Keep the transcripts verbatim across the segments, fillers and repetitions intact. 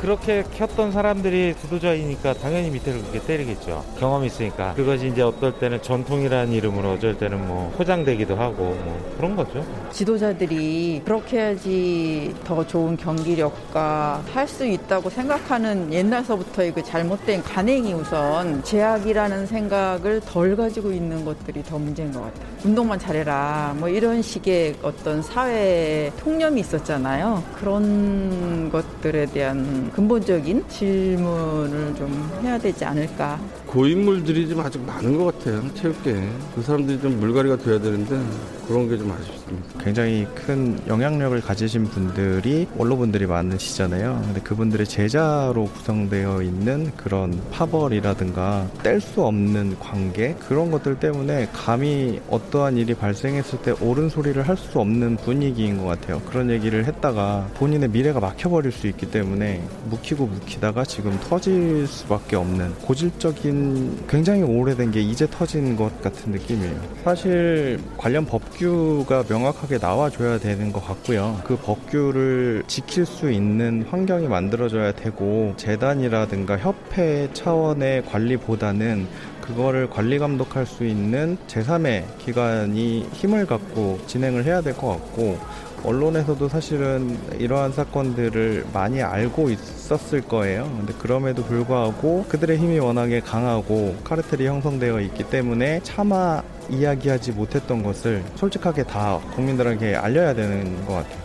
그렇게 켰던 사람들이 주도자이니까 당연히 밑에를 그렇게 때리겠죠. 경험이 있으니까. 그것이 이제 어떨 때는 전통이라는 이름으로 어쩔 때는 뭐 포장되기도 하고 뭐 그런 거죠. 지도자들이 그렇게 해야지 더 좋은 경기력과 할 수 있다고 생각하는 옛날서부터의 그 잘못된 간행이 우선 제약이라는 생각을 덜 가지고 있는 것들이 더 문제인 것 같아요. 운동만 잘해라 뭐 이런 식의 어떤 사회의 통념이 있었잖아요. 그런 것들에 대한 근본적인 질문을 좀 해야 되지 않을까. 고인물들이 좀 아직 많은 것 같아요. 체육계에 그 사람들이 좀 물갈이가 돼야 되는데 그런 게 좀 아쉽습니다. 굉장히 큰 영향력을 가지신 분들이 원로분들이 많으시잖아요. 근데 그분들의 제자로 구성되어 있는 그런 파벌이라든가 뗄 수 없는 관계 그런 것들 때문에 감히 어떠한 일이 발생했을 때 옳은 소리를 할 수 없는 분위기인 것 같아요. 그런 얘기를 했다가 본인의 미래가 막혀버릴 수 있기 때문에 묵히고 묵히다가 지금 터질 수밖에 없는 고질적인 굉장히 오래된 게 이제 터진 것 같은 느낌이에요. 사실 관련 법규가 명확하게 나와줘야 되는 것 같고요. 그 법규를 지킬 수 있는 환경이 만들어져야 되고 재단이라든가 협회 차원의 관리보다는 그거를 관리 감독할 수 있는 제삼의 기관이 힘을 갖고 진행을 해야 될 것 같고 언론에서도 사실은 이러한 사건들을 많이 알고 있었을 거예요. 근데 그럼에도 불구하고 그들의 힘이 워낙에 강하고 카르텔이 형성되어 있기 때문에 차마 이야기하지 못했던 것을 솔직하게 다 국민들에게 알려야 되는 것 같아요.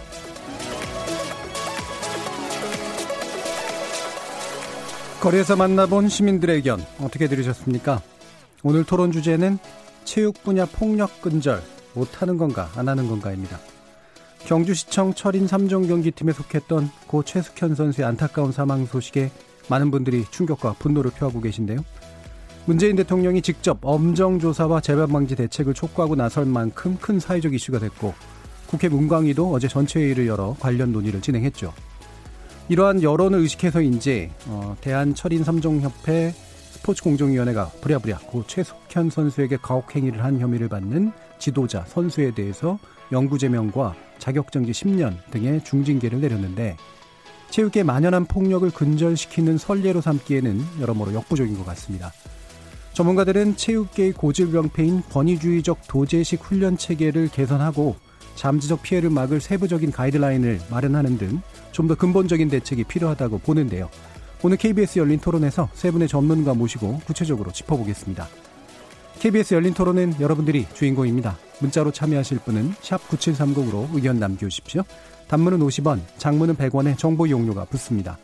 거리에서 만나본 시민들의 의견 어떻게 들으셨습니까? 오늘 토론 주제는 체육 분야 폭력 근절 못하는 건가 안 하는 건가입니다. 경주시청 철인 삼 종 경기팀에 속했던 고 최숙현 선수의 안타까운 사망 소식에 많은 분들이 충격과 분노를 표하고 계신데요. 문재인 대통령이 직접 엄정조사와 재발방지 대책을 촉구하고 나설 만큼 큰 사회적 이슈가 됐고 국회 문광위도 어제 전체회의를 열어 관련 논의를 진행했죠. 이러한 여론을 의식해서인지 어, 대한철인 삼 종 협회 스포츠공정위원회가 부랴부랴 고 최숙현 선수에게 가혹행위를 한 혐의를 받는 지도자, 선수에 대해서 영구제명과 자격정지 십 년 등의 중징계를 내렸는데 체육계 만연한 폭력을 근절시키는 선례로 삼기에는 여러모로 역부족인 것 같습니다. 전문가들은 체육계의 고질병폐인 권위주의적 도제식 훈련체계를 개선하고 잠재적 피해를 막을 세부적인 가이드라인을 마련하는 등 좀 더 근본적인 대책이 필요하다고 보는데요. 오늘 케이비에스 열린 토론에서 세 분의 전문가 모시고 구체적으로 짚어보겠습니다. 케이비에스 열린 토론은 여러분들이 주인공입니다. 문자로 참여하실 분은 샵 구칠삼공으로 의견 남겨주십시오. 단문은 오십 원, 장문은 백 원의 정보 이용료가 붙습니다.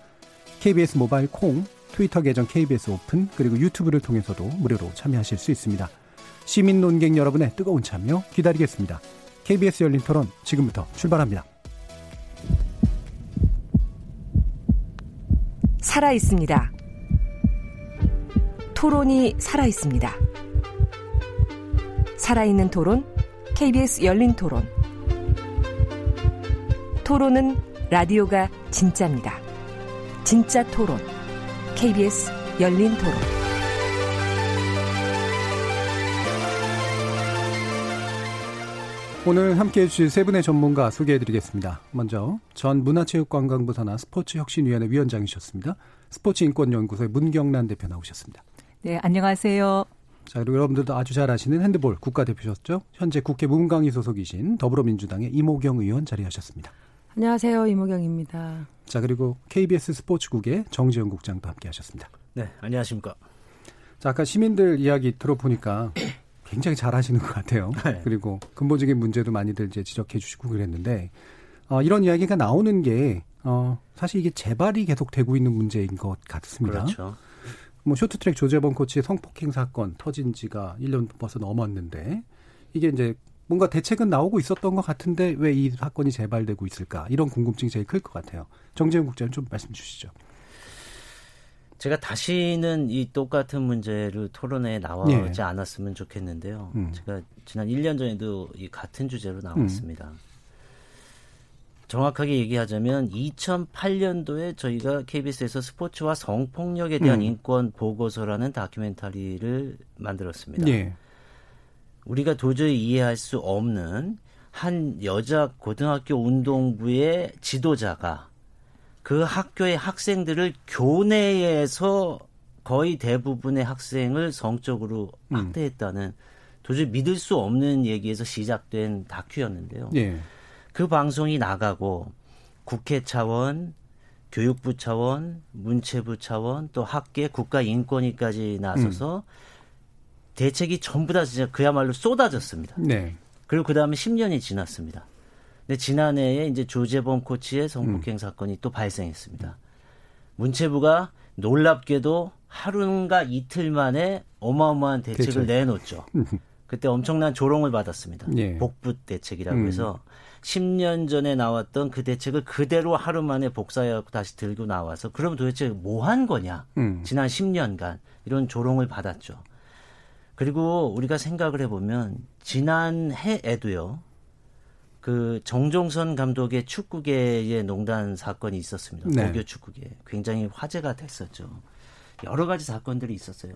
케이비에스 모바일 콩, 트위터 계정 케이비에스 오픈, 그리고 유튜브를 통해서도 무료로 참여하실 수 있습니다. 시민 논객 여러분의 뜨거운 참여 기다리겠습니다. 케이비에스 열린 토론 지금부터 출발합니다. 살아있습니다. 토론이 살아있습니다. 살아있는 토론, 케이비에스 열린 토론. 토론은 라디오가 진짜입니다. 진짜 토론, 케이비에스 열린 토론. 오늘 함께해 주실 세 분의 전문가 소개해드리겠습니다. 먼저 전 문화체육관광부 산하 스포츠혁신위원회 위원장이셨습니다. 스포츠인권연구소의 문경란 대표 나오셨습니다. 네, 안녕하세요. 자, 그리고 여러분들도 아주 잘 아시는 핸드볼 국가대표셨죠? 현재 국회 문광위 소속이신 더불어민주당의 임오경 의원 자리하셨습니다. 안녕하세요. 임오경입니다. 자, 그리고 케이비에스 스포츠국의 정지영 국장도 함께하셨습니다. 네, 안녕하십니까. 자, 아까 시민들 이야기 들어보니까 굉장히 잘하시는 것 같아요. 네. 그리고 근본적인 문제도 많이들 이제 지적해 주시고 그랬는데 어, 이런 이야기가 나오는 게 어, 사실 이게 재발이 계속되고 있는 문제인 것 같습니다. 그렇죠. 뭐 쇼트트랙 조재범 코치의 성폭행 사건 터진 지가 일 년 벌써 넘었는데 이게 이제 뭔가 대책은 나오고 있었던 것 같은데 왜 이 사건이 재발되고 있을까? 이런 궁금증이 제일 클 것 같아요. 정재영 국장님 좀 말씀 주시죠. 제가 다시는 이 똑같은 문제를 토론에 나와오지 예. 않았으면 좋겠는데요. 음. 제가 지난 일 년 전에도 이 같은 주제로 나왔습니다. 음. 정확하게 얘기하자면 이천팔 년도에 저희가 케이비에스에서 스포츠와 성폭력에 대한 음. 인권 보고서라는 다큐멘터리를 만들었습니다. 네. 우리가 도저히 이해할 수 없는 한 여자 고등학교 운동부의 지도자가 그 학교의 학생들을 교내에서 거의 대부분의 학생을 성적으로 학대했다는 음. 도저히 믿을 수 없는 얘기에서 시작된 다큐였는데요. 네. 그 방송이 나가고 국회 차원, 교육부 차원, 문체부 차원, 또 학계, 국가인권위까지 나서서 음. 대책이 전부 다 진짜 그야말로 쏟아졌습니다. 네. 그리고 그 다음에 십 년이 지났습니다. 근데 지난해에 이제 조재범 코치의 성폭행 음. 사건이 또 발생했습니다. 문체부가 놀랍게도 하루인가 이틀 만에 어마어마한 대책을 대책. 내놓죠. 그때 엄청난 조롱을 받았습니다. 네. 복부 대책이라고 음. 해서 십 년 전에 나왔던 그 대책을 그대로 하루 만에 복사해서 다시 들고 나와서 그럼 도대체 뭐 한 거냐. 음. 지난 십 년간 이런 조롱을 받았죠. 그리고 우리가 생각을 해보면 지난해에도요. 그 정종선 감독의 축구계의 농단 사건이 있었습니다. 네. 고교 축구계. 굉장히 화제가 됐었죠. 여러 가지 사건들이 있었어요.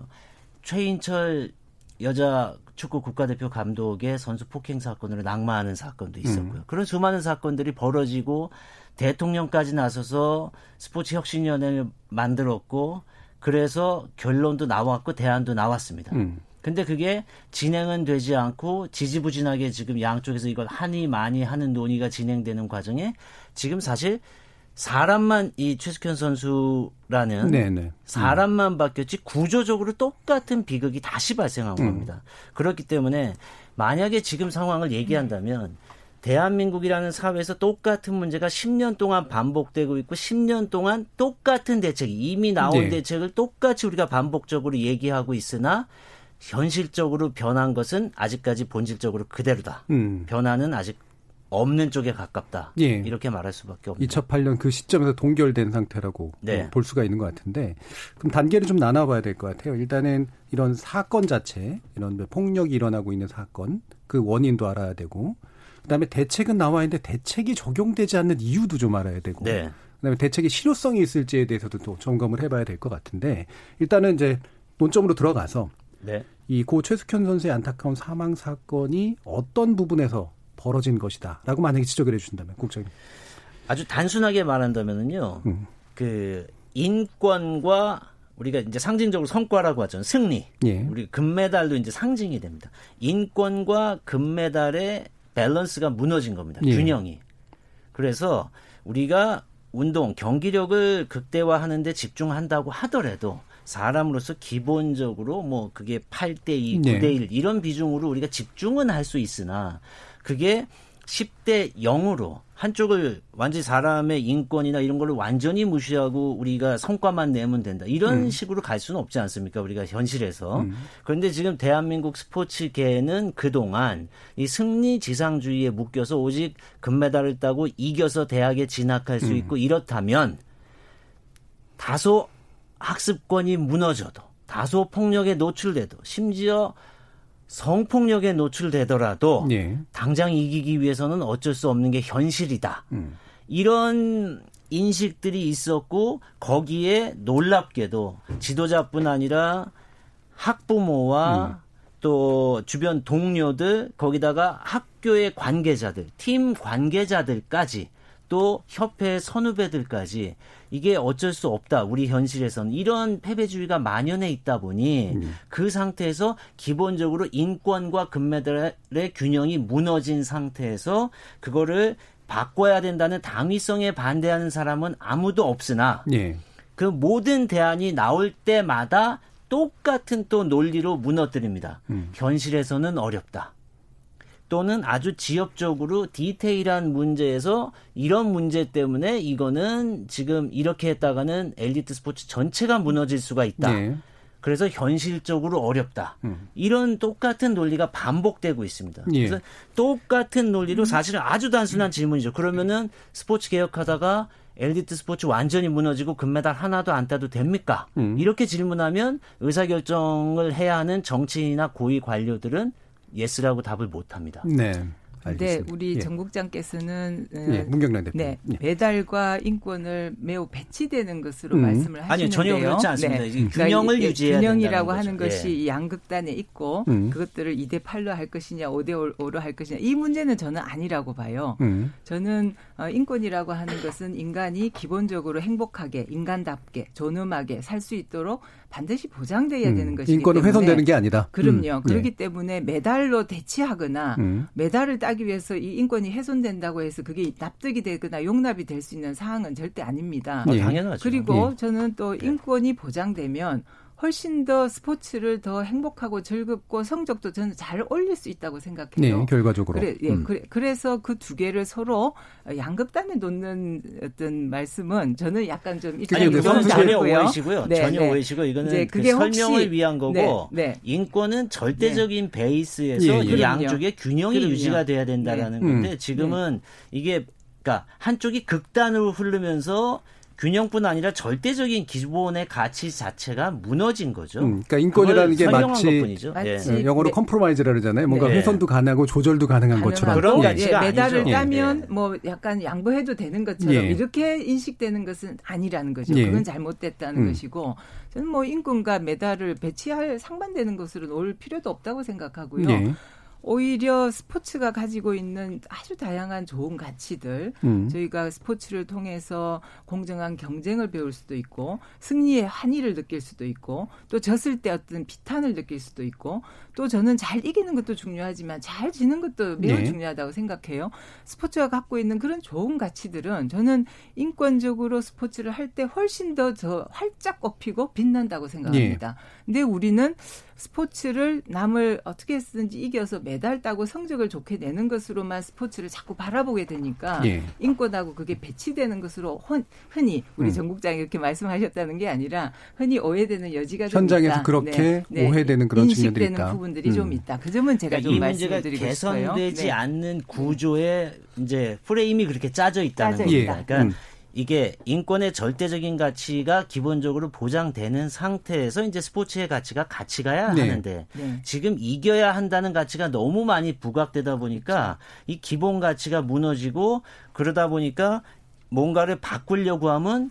최인철 여자 축구 국가대표 감독의 선수 폭행 사건으로 낙마하는 사건도 있었고요. 음. 그런 수많은 사건들이 벌어지고 대통령까지 나서서 스포츠 혁신위원회를 만들었고 그래서 결론도 나왔고 대안도 나왔습니다. 음. 근데 그게 진행은 되지 않고 지지부진하게 지금 양쪽에서 이걸 하니 많이 하는 논의가 진행되는 과정에 지금 사실 사람만 이 최숙현 선수라는 네네. 사람만 음. 바뀌었지 구조적으로 똑같은 비극이 다시 발생한 음. 겁니다. 그렇기 때문에 만약에 지금 상황을 얘기한다면 대한민국이라는 사회에서 똑같은 문제가 십 년 동안 반복되고 있고 십 년 동안 똑같은 대책이 이미 나온 네. 대책을 똑같이 우리가 반복적으로 얘기하고 있으나 현실적으로 변한 것은 아직까지 본질적으로 그대로다. 음. 변화는 아직 없는 쪽에 가깝다. 예. 이렇게 말할 수밖에 없습니다. 이천팔 년 그 시점에서 동결된 상태라고 네. 볼 수가 있는 것 같은데 그럼 단계를 좀 나눠봐야 될 것 같아요. 일단은 이런 사건 자체, 이런 폭력이 일어나고 있는 사건, 그 원인도 알아야 되고 그다음에 대책은 나와 있는데 대책이 적용되지 않는 이유도 좀 알아야 되고 네. 그다음에 대책의 실효성이 있을지에 대해서도 또 점검을 해봐야 될 것 같은데 일단은 이제 논점으로 들어가서 네. 이 고 최숙현 선수의 안타까운 사망 사건이 어떤 부분에서 벌어진 것이다라고 만약에 지적을 해주신다면 국장님. 아주 단순하게 말한다면은요, 음. 그 인권과 우리가 이제 상징적으로 성과라고 하죠, 승리. 예. 우리 금메달도 이제 상징이 됩니다. 인권과 금메달의 밸런스가 무너진 겁니다. 예. 균형이. 그래서 우리가 운동 경기력을 극대화하는데 집중한다고 하더라도. 사람으로서 기본적으로 뭐 그게 팔 대 이, 네. 구 대 일 이런 비중으로 우리가 집중은 할 수 있으나 그게 십 대 영으로 한쪽을 완전히 사람의 인권이나 이런 걸 완전히 무시하고 우리가 성과만 내면 된다. 이런 음. 식으로 갈 수는 없지 않습니까? 우리가 현실에서. 음. 그런데 지금 대한민국 스포츠계는 그동안 이 승리 지상주의에 묶여서 오직 금메달을 따고 이겨서 대학에 진학할 수 있고 음. 이렇다면 다소 학습권이 무너져도 다소 폭력에 노출돼도 심지어 성폭력에 노출되더라도 네. 당장 이기기 위해서는 어쩔 수 없는 게 현실이다. 음. 이런 인식들이 있었고 거기에 놀랍게도 지도자뿐 아니라 학부모와 음. 또 주변 동료들 거기다가 학교의 관계자들, 팀 관계자들까지 또 협회 선후배들까지 이게 어쩔 수 없다. 우리 현실에서는 이런 패배주의가 만연해 있다 보니 음. 그 상태에서 기본적으로 인권과 금메달의 균형이 무너진 상태에서 그거를 바꿔야 된다는 당위성에 반대하는 사람은 아무도 없으나 예. 그 모든 대안이 나올 때마다 똑같은 또 논리로 무너뜨립니다. 음. 현실에서는 어렵다. 또는 아주 지엽적으로 디테일한 문제에서 이런 문제 때문에 이거는 지금 이렇게 했다가는 엘리트 스포츠 전체가 무너질 수가 있다. 네. 그래서 현실적으로 어렵다. 음. 이런 똑같은 논리가 반복되고 있습니다. 예. 그래서 똑같은 논리로 사실은 아주 단순한 질문이죠. 그러면은 스포츠 개혁하다가 엘리트 스포츠 완전히 무너지고 금메달 하나도 안 따도 됩니까? 음. 이렇게 질문하면 의사결정을 해야 하는 정치인이나 고위 관료들은 예스라고 답을 못합니다. 네. 알겠습니다. 네, 우리 예. 정 국장께서는 예, 문경란 대표 네, 예. 배달과 인권을 매우 배치되는 것으로 음. 말씀을 하시는데요. 아니요, 전혀 그렇지 않습니다. 네. 균형을 그러니까 이, 유지해야 된다는 거죠. 균형이라고 하는 것이 예. 양극단에 있고 음. 그것들을 이 대 팔로 할 것이냐 오 대 오로 할 것이냐 이 문제는 저는 아니라고 봐요. 음. 저는 인권이라고 하는 것은 인간이 기본적으로 행복하게 인간답게 존엄하게 살 수 있도록 반드시 보장돼야 음. 되는 것이기 인권은 때문에. 인권은 훼손되는 게 아니다. 그럼요. 음. 그렇기 예. 때문에 메달로 대치하거나 음. 메달을 따기 위해서 이 인권이 훼손된다고 해서 그게 납득이 되거나 용납이 될 수 있는 사항은 절대 아닙니다. 어, 당연하죠. 그리고 예. 저는 또 인권이 보장되면 훨씬 더 스포츠를 더 행복하고 즐겁고 성적도 저는 잘 올릴 수 있다고 생각해요. 네, 결과적으로. 그래, 예, 음. 그래, 그래서 그 두 개를 서로 양극단에 놓는 어떤 말씀은 저는 약간 좀 이탈이 있는 전혀 오해시고요. 네, 전혀 네. 오해시고 이거는 네, 그게 그 설명을 혹시, 위한 거고 네, 네. 인권은 절대적인 네. 베이스에서 네, 이 그럼요. 양쪽의 균형이 그럼요. 유지가 돼야 된다라는 네. 건데 음. 지금은 네. 이게 그러니까 한쪽이 극단으로 흐르면서 균형뿐 아니라 절대적인 기본의 가치 자체가 무너진 거죠. 음, 그러니까 인권이라는 게 마치, 마치 예. 영어로 네. 컴프로마이즈라 그러잖아요. 뭔가 네. 훼손도 가능하고 조절도 가능한 것처럼. 그런 가치가 예. 메달을 아니죠. 따면 예. 뭐 약간 양보해도 되는 것처럼 예. 이렇게 인식되는 것은 아니라는 거죠. 예. 그건 잘못됐다는 음. 것이고 저는 뭐 인권과 메달을 배치할 상반되는 것으로 놓을 필요도 없다고 생각하고요. 예. 오히려 스포츠가 가지고 있는 아주 다양한 좋은 가치들 음. 저희가 스포츠를 통해서 공정한 경쟁을 배울 수도 있고 승리의 환희를 느낄 수도 있고 또 졌을 때 어떤 비탄을 느낄 수도 있고 또 저는 잘 이기는 것도 중요하지만 잘 지는 것도 매우 네. 중요하다고 생각해요. 스포츠가 갖고 있는 그런 좋은 가치들은 저는 인권적으로 스포츠를 할 때 훨씬 더 저 활짝 꺾이고 빛난다고 생각합니다. 네. 근데 우리는 스포츠를 남을 어떻게 했든지 이겨서 메달 따고 성적을 좋게 내는 것으로만 스포츠를 자꾸 바라보게 되니까 예. 인권하고 그게 배치되는 것으로 흔, 흔히 우리 음. 정 국장이 이렇게 말씀하셨다는 게 아니라 흔히 오해되는 여지가 좀 현장에서 있다. 그렇게 네. 오해되는 네. 그런 측면들이 있다. 인식되는 부분들이 음. 좀 있다. 그 점은 제가 그러니까 좀 말씀드리고 싶어요. 이 문제가 개선되지 네. 않는 구조에 이제 프레임이 그렇게 짜져 있다는 짜져 있다. 겁니다. 그러니까 음. 이게 인권의 절대적인 가치가 기본적으로 보장되는 상태에서 이제 스포츠의 가치가 같이 가야 네. 하는데 네. 지금 이겨야 한다는 가치가 너무 많이 부각되다 보니까 이 기본 가치가 무너지고 그러다 보니까 뭔가를 바꾸려고 하면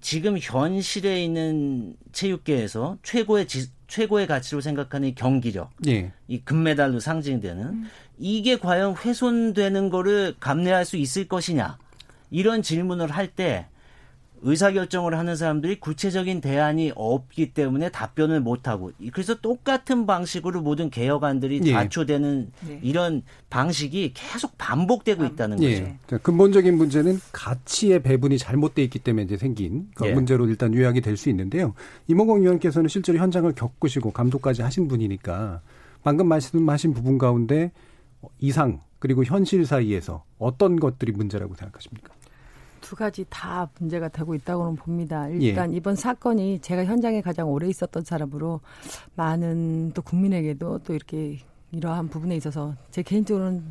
지금 현실에 있는 체육계에서 최고의 지, 최고의 가치로 생각하는 이 경기력, 네. 이 금메달로 상징되는 음. 이게 과연 훼손되는 거를 감내할 수 있을 것이냐. 이런 질문을 할 때 의사결정을 하는 사람들이 구체적인 대안이 없기 때문에 답변을 못하고 그래서 똑같은 방식으로 모든 개혁안들이 예. 다초되는 예. 이런 방식이 계속 반복되고 있다는 예. 거죠. 자, 근본적인 문제는 가치의 배분이 잘못되어 있기 때문에 이제 생긴 그 예. 문제로 일단 요약이 될 수 있는데요. 임오경 위원께서는 실제로 현장을 겪으시고 감독까지 하신 분이니까 방금 말씀하신 부분 가운데 이상 그리고 현실 사이에서 어떤 것들이 문제라고 생각하십니까? 두 가지 다 문제가 되고 있다고는 봅니다. 일단 예. 이번 사건이 제가 현장에 가장 오래 있었던 사람으로 많은 또 국민에게도 또 이렇게 이러한 부분에 있어서 제 개인적으로는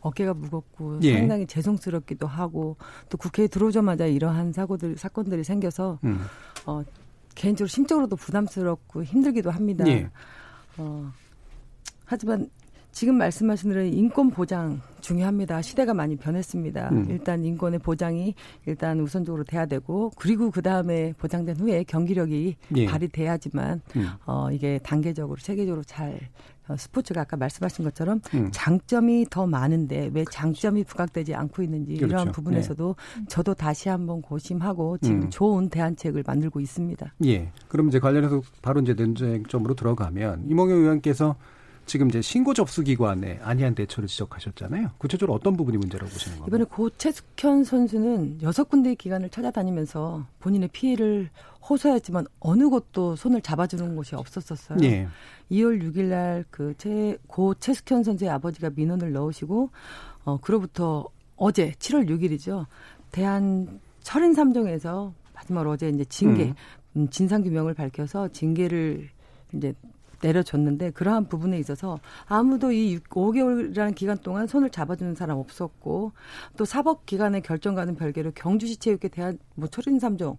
어깨가 무겁고 예. 상당히 죄송스럽기도 하고 또 국회에 들어오자마자 이러한 사고들, 사건들이 생겨서 음. 어, 개인적으로 심적으로도 부담스럽고 힘들기도 합니다. 예. 어, 하지만 지금 말씀하신 대로 인권 보장 중요합니다. 시대가 많이 변했습니다. 음. 일단 인권의 보장이 일단 우선적으로 돼야 되고 그리고 그다음에 보장된 후에 경기력이 예. 발휘돼야지만 음. 어, 이게 단계적으로 세계적으로 잘 어, 스포츠가 아까 말씀하신 것처럼 음. 장점이 더 많은데 왜 장점이 부각되지 않고 있는지 그렇죠. 이런 부분에서도 네. 저도 다시 한번 고심하고 지금 음. 좋은 대안책을 만들고 있습니다. 예. 그럼 이제 관련해서 바로 이제 논쟁점으로 들어가면 임오경 의원께서 지금 이제 신고 접수 기관에 안이한 대처를 지적하셨잖아요. 구체적으로 어떤 부분이 문제라고 보시는 거예요? 이번에 고 최숙현 선수는 여섯 군데의 기관을 찾아다니면서 본인의 피해를 호소했지만 어느 곳도 손을 잡아주는 곳이 없었었어요. 네. 이월 육일 날 그 고 최숙현 선수의 아버지가 민원을 넣으시고 어, 그로부터 어제 칠월 육일이죠. 대한 서른세 정에서 마지막으로 어제 이제 징계, 음. 진상규명을 밝혀서 징계를 이제 내려줬는데 그러한 부분에 있어서 아무도 이 오 개월이라는 기간 동안 손을 잡아주는 사람 없었고 또 사법기관의 결정과는 별개로 경주시 체육회 대한 뭐 철인 삼 종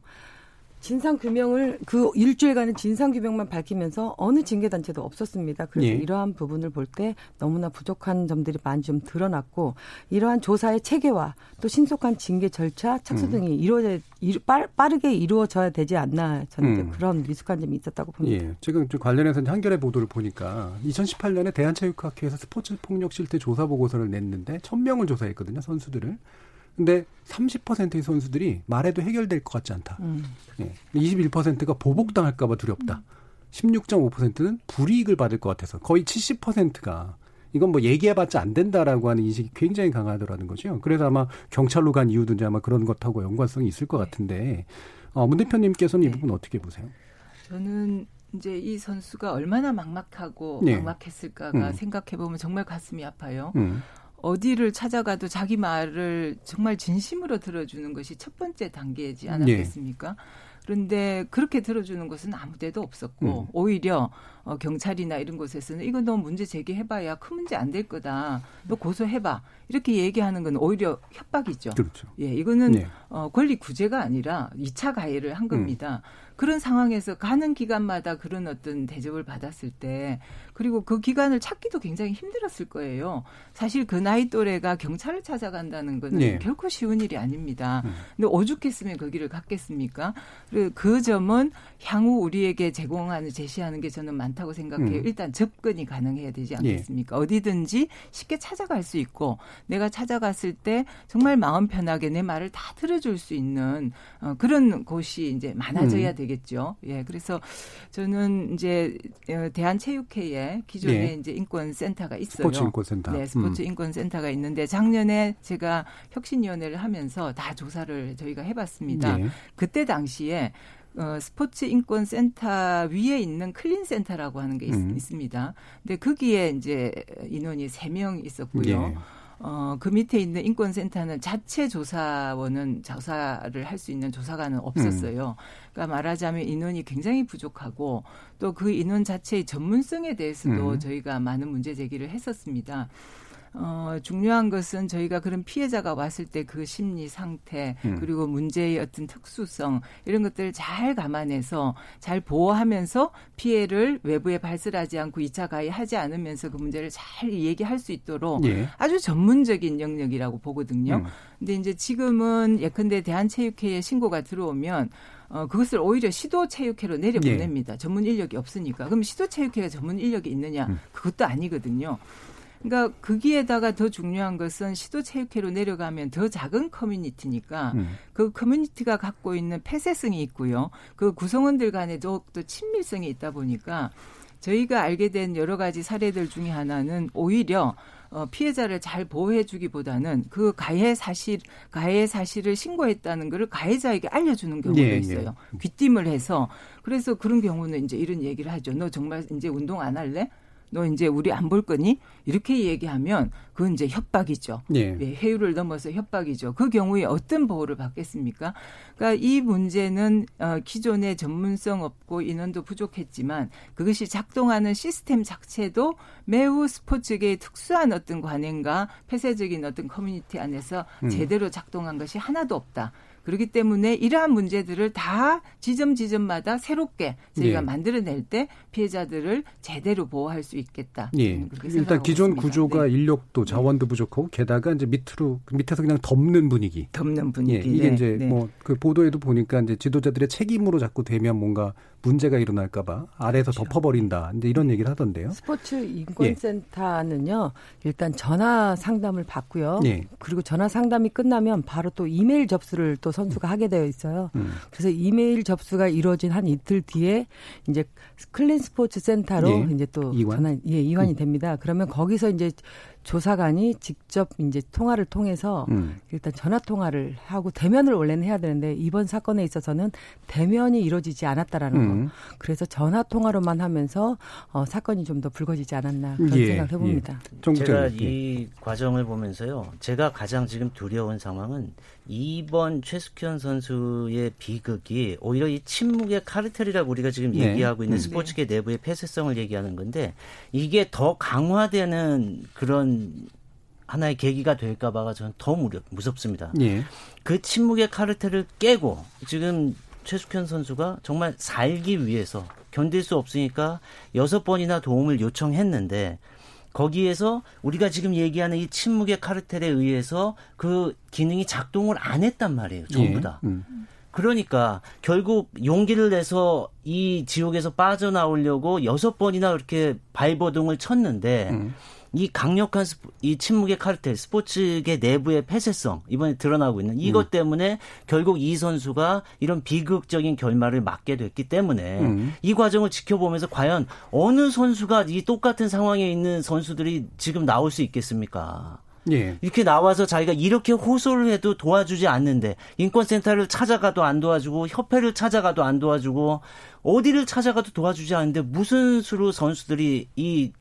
진상규명을 그 일주일간의 진상규명만 밝히면서 어느 징계단체도 없었습니다. 그래서 예. 이러한 부분을 볼 때 너무나 부족한 점들이 많이 좀 드러났고 이러한 조사의 체계와 또 신속한 징계 절차, 착수 음. 등이 이루어져, 이루, 빠르게 이루어져야 되지 않나 저는 음. 그런 미숙한 점이 있었다고 봅니다. 예. 지금 좀 관련해서 한겨레 보도를 보니까 이천십팔 년에 대한체육학회에서 스포츠폭력 실태 조사 보고서를 냈는데 천 명을 조사했거든요. 선수들을. 근데 삼십 퍼센트의 선수들이 말해도 해결될 것 같지 않다. 음. 예, 이십일 퍼센트가 보복당할까 봐 두렵다. 음. 십육 점 오 퍼센트는 불이익을 받을 것 같아서 거의 칠십 퍼센트가 이건 뭐 얘기해봤자 안 된다라고 하는 인식이 굉장히 강하더라는 거죠. 그래서 아마 경찰로 간 이유도 이제 아마 그런 것하고 연관성이 있을 것 같은데 어, 문 대표님께서는 네. 이 부분 어떻게 보세요? 저는 이제 이 선수가 얼마나 막막하고 네. 막막했을까가 음. 생각해보면 정말 가슴이 아파요. 음. 어디를 찾아가도 자기 말을 정말 진심으로 들어주는 것이 첫 번째 단계이지 않았겠습니까? 네. 그런데 그렇게 들어주는 것은 아무 데도 없었고 음. 오히려 경찰이나 이런 곳에서는 이건 너 문제 제기해봐야 큰 문제 안 될 거다. 너 고소해봐. 이렇게 얘기하는 건 오히려 협박이죠. 그렇죠. 예, 이거는 네. 어, 권리 구제가 아니라 이 차 가해를 한 겁니다. 음. 그런 상황에서 가는 기간마다 그런 어떤 대접을 받았을 때 그리고 그 기간을 찾기도 굉장히 힘들었을 거예요. 사실 그 나이 또래가 경찰을 찾아간다는 건 네. 결코 쉬운 일이 아닙니다. 음. 근데 오죽했으면 그 길을 갔겠습니까? 그 점은 향후 우리에게 제공하는 제시하는 게 저는 많다고 생각해요. 음. 일단 접근이 가능해야 되지 않겠습니까? 예. 어디든지 쉽게 찾아갈 수 있고 내가 찾아갔을 때 정말 마음 편하게 내 말을 다 들어줄 수 있는 어, 그런 곳이 이제 많아져야 음. 되겠죠. 예, 그래서 저는 이제 대한체육회에 기존에 예. 이제 인권센터가 있어요. 스포츠 인권센터. 네, 스포츠 음. 인권센터가 있는데 작년에 제가 혁신위원회를 하면서 다 조사를 저희가 해봤습니다. 예. 그때 당시에 어, 스포츠 인권 센터 위에 있는 클린 센터라고 하는 게 있, 음. 있습니다. 근데 거기에 이제 인원이 세 명 있었고요. 예. 어, 그 밑에 있는 인권 센터는 자체 조사원은 조사를 할 수 있는 조사관은 없었어요. 음. 그러니까 말하자면 인원이 굉장히 부족하고 또 그 인원 자체의 전문성에 대해서도 음. 저희가 많은 문제 제기를 했었습니다. 어, 중요한 것은 저희가 그런 피해자가 왔을 때 그 심리 상태 음. 그리고 문제의 어떤 특수성 이런 것들을 잘 감안해서 잘 보호하면서 피해를 외부에 발설하지 않고 이 차 가해하지 않으면서 그 문제를 잘 얘기할 수 있도록 예. 아주 전문적인 영역이라고 보거든요. 그런데 음. 이제 지금은 예컨대 대한체육회에 신고가 들어오면 어, 그것을 오히려 시도체육회로 내려보냅니다. 예. 전문 인력이 없으니까. 그럼 시도체육회가 전문 인력이 있느냐? 음. 그것도 아니거든요. 그러니까 거기에다가 더 중요한 것은 시도체육회로 내려가면 더 작은 커뮤니티니까 음. 그 커뮤니티가 갖고 있는 폐쇄성이 있고요. 그 구성원들 간에 더욱더 친밀성이 있다 보니까 저희가 알게 된 여러 가지 사례들 중에 하나는 오히려 피해자를 잘 보호해주기보다는 그 가해 사실, 가해 사실을 신고했다는 것을 가해자에게 알려주는 경우도 예, 있어요. 예. 귀띔을 해서. 그래서 그런 경우는 이제 이런 얘기를 하죠. 너 정말 이제 운동 안 할래? 너 이제 우리 안 볼 거니? 이렇게 얘기하면 그건 이제 협박이죠. 예. 예, 회유를 넘어서 협박이죠. 그 경우에 어떤 보호를 받겠습니까? 그러니까 이 문제는 어, 기존의 전문성 없고 인원도 부족했지만 그것이 작동하는 시스템 자체도 매우 스포츠계의 특수한 어떤 관행과 폐쇄적인 어떤 커뮤니티 안에서 음. 제대로 작동한 것이 하나도 없다. 그렇기 때문에 이러한 문제들을 다 지점 지점마다 새롭게 저희가 예. 만들어낼 때 피해자들을 제대로 보호할 수 있겠다. 예. 일단 기존 있습니다. 구조가 네. 인력도 자원도 네. 부족하고 게다가 이제 밑으로 밑에서 그냥 덮는 분위기. 덮는 분위기. 예. 이게 네. 이제 네. 뭐 그 보도에도 보니까 이제 지도자들의 책임으로 자꾸 되면 뭔가 문제가 일어날까봐 아래에서 그렇죠. 덮어버린다. 이제 이런 얘기를 하던데요. 스포츠 인권센터는요 예. 일단 전화 상담을 받고요. 예. 그리고 전화 상담이 끝나면 바로 또 이메일 접수를 또 선수가 하게 되어 있어요. 음. 그래서 이메일 접수가 이루어진 한 이틀 뒤에 이제 클린 스포츠 센터로 예. 이제 또 이완? 전화, 예, 이완이 음. 됩니다. 그러면 거기서 이제 조사관이 직접 이제 통화를 통해서 음. 일단 전화 통화를 하고 대면을 원래는 해야 되는데 이번 사건에 있어서는 대면이 이루어지지 않았다라는 음. 거. 그래서 전화 통화로만 하면서 어, 사건이 좀 더 불거지지 않았나 그런 예. 생각을 해봅니다. 예. 제가 이 과정을 보면서요. 제가 가장 지금 두려운 상황은 이번 최숙현 선수의 비극이 오히려 이 침묵의 카르텔이라고 우리가 지금 네. 얘기하고 있는 네. 스포츠계 내부의 폐쇄성을 얘기하는 건데 이게 더 강화되는 그런 하나의 계기가 될까 봐가 저는 더 무섭습니다. 네. 그 침묵의 카르텔을 깨고 지금 최숙현 선수가 정말 살기 위해서 견딜 수 없으니까 여섯 번이나 도움을 요청했는데 거기에서 우리가 지금 얘기하는 이 침묵의 카르텔에 의해서 그 기능이 작동을 안 했단 말이에요. 전부 다. 예. 음. 그러니까 결국 용기를 내서 이 지옥에서 빠져나오려고 여섯 번이나 이렇게 발버둥을 쳤는데 음. 이 강력한 스포, 이 침묵의 카르텔, 스포츠계 내부의 폐쇄성, 이번에 드러나고 있는 이것 때문에 결국 이 선수가 이런 비극적인 결말을 맞게 됐기 때문에 음. 이 과정을 지켜보면서 과연 어느 선수가 이 똑같은 상황에 있는 선수들이 지금 나올 수 있겠습니까? 예. 이렇게 나와서 자기가 이렇게 호소를 해도 도와주지 않는데 인권센터를 찾아가도 안 도와주고 협회를 찾아가도 안 도와주고 어디를 찾아가도 도와주지 않는데 무슨 수로 선수들이 이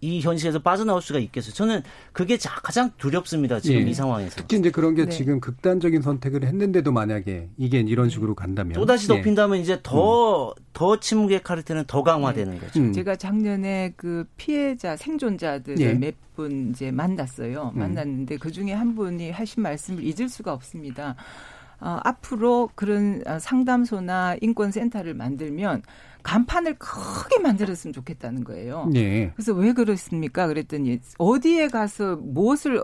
이 현실에서 빠져나올 수가 있겠어요. 저는 그게 가장 두렵습니다. 지금 예. 이 상황에서. 특히 이제 그런 게 네. 지금 극단적인 선택을 했는데도 만약에 이게 이런 식으로 간다면. 또다시 덮인다면 예. 이제 더, 음. 더 침묵의 카르텔은 더 강화되는 네. 거죠. 음. 제가 작년에 그 피해자, 생존자들을 예. 몇 분 이제 만났어요. 음. 만났는데 그중에 한 분이 하신 말씀을 잊을 수가 없습니다. 어, 앞으로 그런 상담소나 인권센터를 만들면 간판을 크게 만들었으면 좋겠다는 거예요. 네. 그래서 왜 그렇습니까? 그랬더니 어디에 가서 무엇을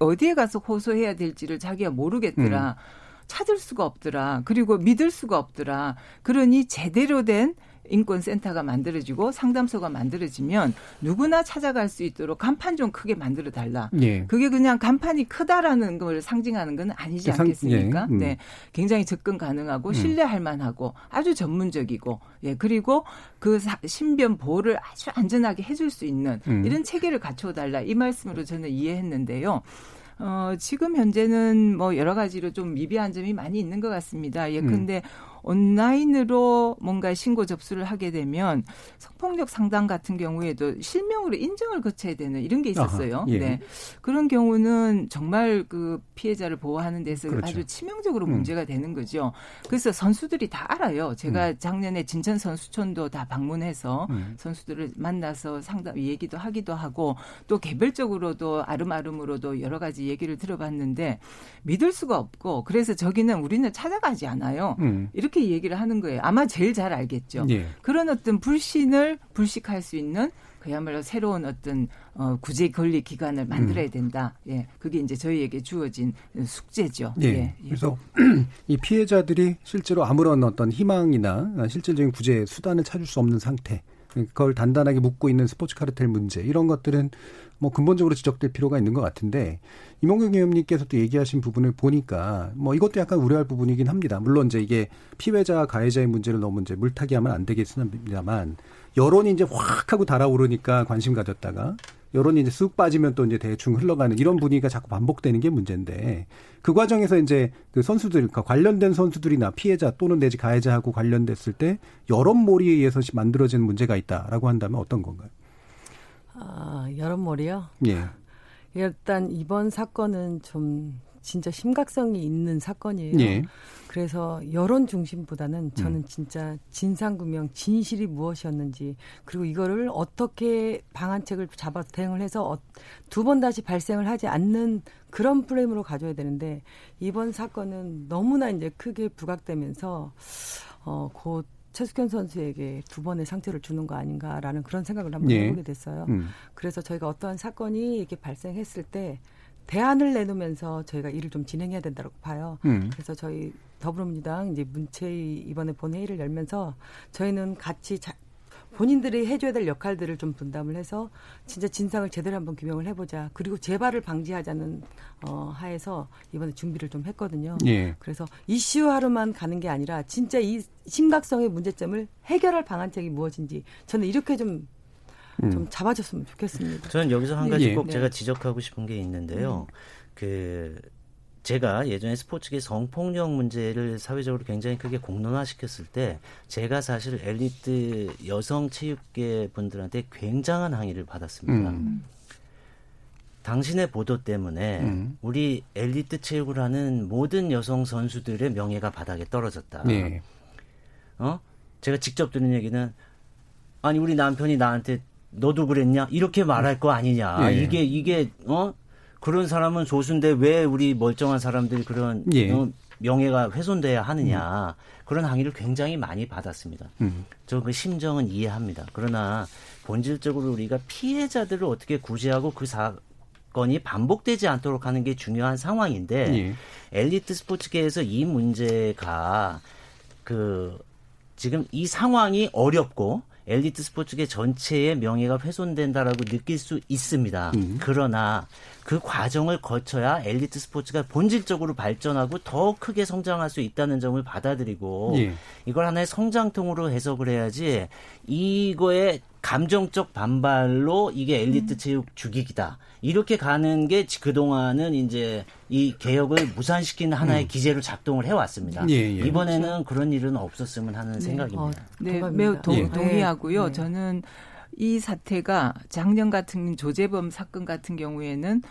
어디에 가서 호소해야 될지를 자기가 모르겠더라. 음. 찾을 수가 없더라. 그리고 믿을 수가 없더라. 그러니 제대로 된 인권센터가 만들어지고 상담소가 만들어지면 누구나 찾아갈 수 있도록 간판 좀 크게 만들어달라. 예. 그게 그냥 간판이 크다라는 걸 상징하는 건 아니지 상, 않겠습니까? 예. 음. 네, 굉장히 접근 가능하고 신뢰할 만하고 아주 전문적이고 예 그리고 그 신변 보호를 아주 안전하게 해줄 수 있는 음. 이런 체계를 갖춰달라 이 말씀으로 저는 이해했는데요. 어, 지금 현재는 뭐 여러 가지로 좀 미비한 점이 많이 있는 것 같습니다. 예컨대 음. 온라인으로 뭔가 신고 접수를 하게 되면 성폭력 상담 같은 경우에도 실명으로 인정을 거쳐야 되는 이런 게 있었어요. 아하, 예. 네. 그런 경우는 정말 그 피해자를 보호하는 데서 그렇죠. 아주 치명적으로 문제가 음. 되는 거죠. 그래서 선수들이 다 알아요. 제가 작년에 진천 선수촌도 다 방문해서 음. 선수들을 만나서 상담 얘기도 하기도 하고 또 개별적으로도 아름아름으로도 여러 가지 얘기를 들어봤는데 믿을 수가 없고 그래서 저기는 우리는 찾아가지 않아요. 음. 이렇게 이렇게 얘기를 하는 거예요. 아마 제일 잘 알겠죠. 예. 그런 어떤 불신을 불식할 수 있는 그야말로 새로운 어떤 어, 구제 권리 기관을 만들어야 된다. 음. 예, 그게 이제 저희에게 주어진 숙제죠. 예. 예. 그래서 이 피해자들이 실제로 아무런 어떤 희망이나 실질적인 구제 수단을 찾을 수 없는 상태. 그걸 단단하게 묶고 있는 스포츠 카르텔 문제 이런 것들은 뭐 근본적으로 지적될 필요가 있는 것 같은데 임오경 의원님께서 또 얘기하신 부분을 보니까 뭐 이것도 약간 우려할 부분이긴 합니다. 물론 이제 이게 피해자와 가해자의 문제를 너무 이제 물타기하면 안 되겠습니다만 여론이 이제 확 하고 달아오르니까 관심 가졌다가 여론이 이제 쑥 빠지면 또 이제 대충 흘러가는 이런 분위기가 자꾸 반복되는 게 문제인데 그 과정에서 이제 그 선수들, 관련된 선수들이나 피해자 또는 내지 가해자하고 관련됐을 때 여론몰이에 의해서 만들어진 문제가 있다라고 한다면 어떤 건가요? 아, 여론몰이요? 예. 일단 이번 사건은 좀 진짜 심각성이 있는 사건이에요. 예. 그래서 여론 중심보다는 저는 음. 진짜 진상규명, 진실이 무엇이었는지 그리고 이거를 어떻게 방안책을 잡아 대응을 해서 두 번 다시 발생을 하지 않는 그런 프레임으로 가져야 되는데 이번 사건은 너무나 이제 크게 부각되면서 어, 곧 최숙현 선수에게 두 번의 상처를 주는 거 아닌가라는 그런 생각을 한번 예. 해보게 됐어요. 음. 그래서 저희가 어떠한 사건이 이렇게 발생했을 때 대안을 내놓으면서 저희가 일을 좀 진행해야 된다고 봐요. 음. 그래서 저희 더불어민주당 이제 문체위 이번에 본회의를 열면서 저희는 같이 자, 본인들이 해줘야 될 역할들을 좀 분담을 해서 진짜 진상을 제대로 한번 규명을 해보자. 그리고 재발을 방지하자는 어, 하에서 이번에 준비를 좀 했거든요. 예. 그래서 이슈화로만 가는 게 아니라 진짜 이 심각성의 문제점을 해결할 방안책이 무엇인지 저는 이렇게 좀 음. 좀 잡아줬으면 좋겠습니다. 저는 여기서 한 가지 네. 꼭 제가 지적하고 싶은 게 있는데요. 음. 그 제가 예전에 스포츠계 성폭력 문제를 사회적으로 굉장히 크게 공론화시켰을 때 제가 사실 엘리트 여성 체육계 분들한테 굉장한 항의를 받았습니다. 음. 당신의 보도 때문에 음. 우리 엘리트 체육을 하는 모든 여성 선수들의 명예가 바닥에 떨어졌다. 네. 어? 제가 직접 들은 얘기는 아니 우리 남편이 나한테 너도 그랬냐? 이렇게 말할 거 아니냐. 예. 이게, 이게, 어? 그런 사람은 소수인데 왜 우리 멀쩡한 사람들이 그런, 예. 어, 명예가 훼손돼야 하느냐 음. 그런 항의를 굉장히 많이 받았습니다. 음. 저 그 심정은 이해합니다. 그러나 본질적으로 우리가 피해자들을 어떻게 구제하고 그 사건이 반복되지 않도록 하는 게 중요한 상황인데 예. 엘리트 스포츠계에서 이 문제가 그 지금 이 상황이 어렵고 엘리트 스포츠계 전체의 명예가 훼손된다라고 느낄 수 있습니다. 음. 그러나 그 과정을 거쳐야 엘리트 스포츠가 본질적으로 발전하고 더 크게 성장할 수 있다는 점을 받아들이고 예. 이걸 하나의 성장통으로 해석을 해야지 이거에 감정적 반발로 이게 엘리트 체육 죽이기다. 이렇게 가는 게 그동안은 이제 이 개혁을 무산시키는 하나의 음. 기제로 작동을 해왔습니다. 예, 예. 이번에는 그런 일은 없었으면 하는 네. 생각입니다. 어, 네, 매우 도, 예. 동의하고요. 네. 저는 이 사태가 작년 같은 조재범 사건 같은 경우에는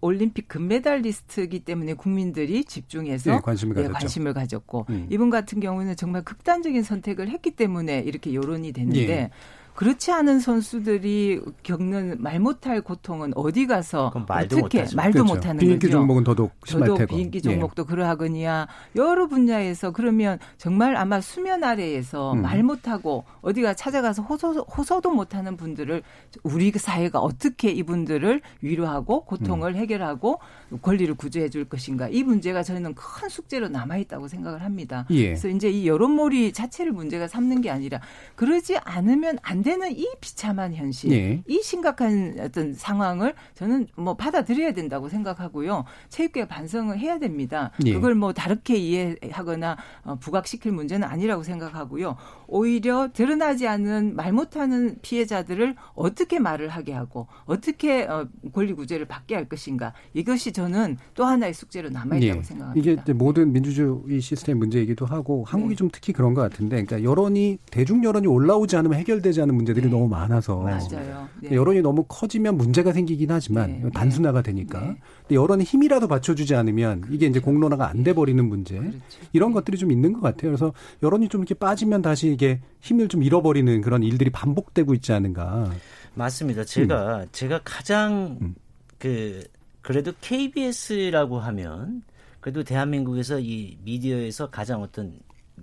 올림픽 금메달리스트이기 때문에 국민들이 집중해서 예, 관심을, 예, 관심을 가졌고 음. 이분 같은 경우는 정말 극단적인 선택을 했기 때문에 이렇게 여론이 됐는데 예. 그렇지 않은 선수들이 겪는 말 못할 고통은 어디 가서 말도 어떻게 못하죠. 말도 그렇죠. 못하는 거죠. 비인기 종목은 더더욱 심할 테고. 비인기 종목도 예. 그러하거니와 여러 분야에서 그러면 정말 아마 수면 아래에서 음. 말 못하고 어디가 찾아가서 호소, 호소도 못하는 분들을 우리 사회가 어떻게 이분들을 위로하고 고통을 음. 해결하고 권리를 구제해 줄 것인가. 이 문제가 저희는 큰 숙제로 남아있다고 생각을 합니다. 예. 그래서 이제 이 여론몰이 자체를 문제가 삼는 게 아니라 그러지 않으면 안 되는 이 비참한 현실, 예. 이 심각한 어떤 상황을 저는 뭐 받아들여야 된다고 생각하고요. 체육계 반성을 해야 됩니다. 예. 그걸 뭐 다르게 이해하거나 부각시킬 문제는 아니라고 생각하고요. 오히려 드러나지 않은 말 못하는 피해자들을 어떻게 말을 하게 하고 어떻게 권리구제를 받게 할 것인가. 이것이 저는 또 하나의 숙제로 남아있다고 예. 생각합니다. 이게 모든 민주주의 시스템 문제이기도 하고 한국이 네. 좀 특히 그런 것 같은데 그러니까 여론이 대중 여론이 올라오지 않으면 해결되지 않은 문제들이 네. 너무 많아서 맞아요. 네. 여론이 너무 커지면 문제가 생기긴 하지만 네. 단순화가 되니까 네. 근데 여론의 힘이라도 받쳐주지 않으면 이게 이제 공론화가 안 돼 버리는 문제 그렇죠. 이런 것들이 좀 있는 것 같아요. 그래서 여론이 좀 이렇게 빠지면 다시 이게 힘을 좀 잃어버리는 그런 일들이 반복되고 있지 않은가. 맞습니다. 제가 음. 제가 가장 음. 그 그래도 케이비에스라고 하면 그래도 대한민국에서 이 미디어에서 가장 어떤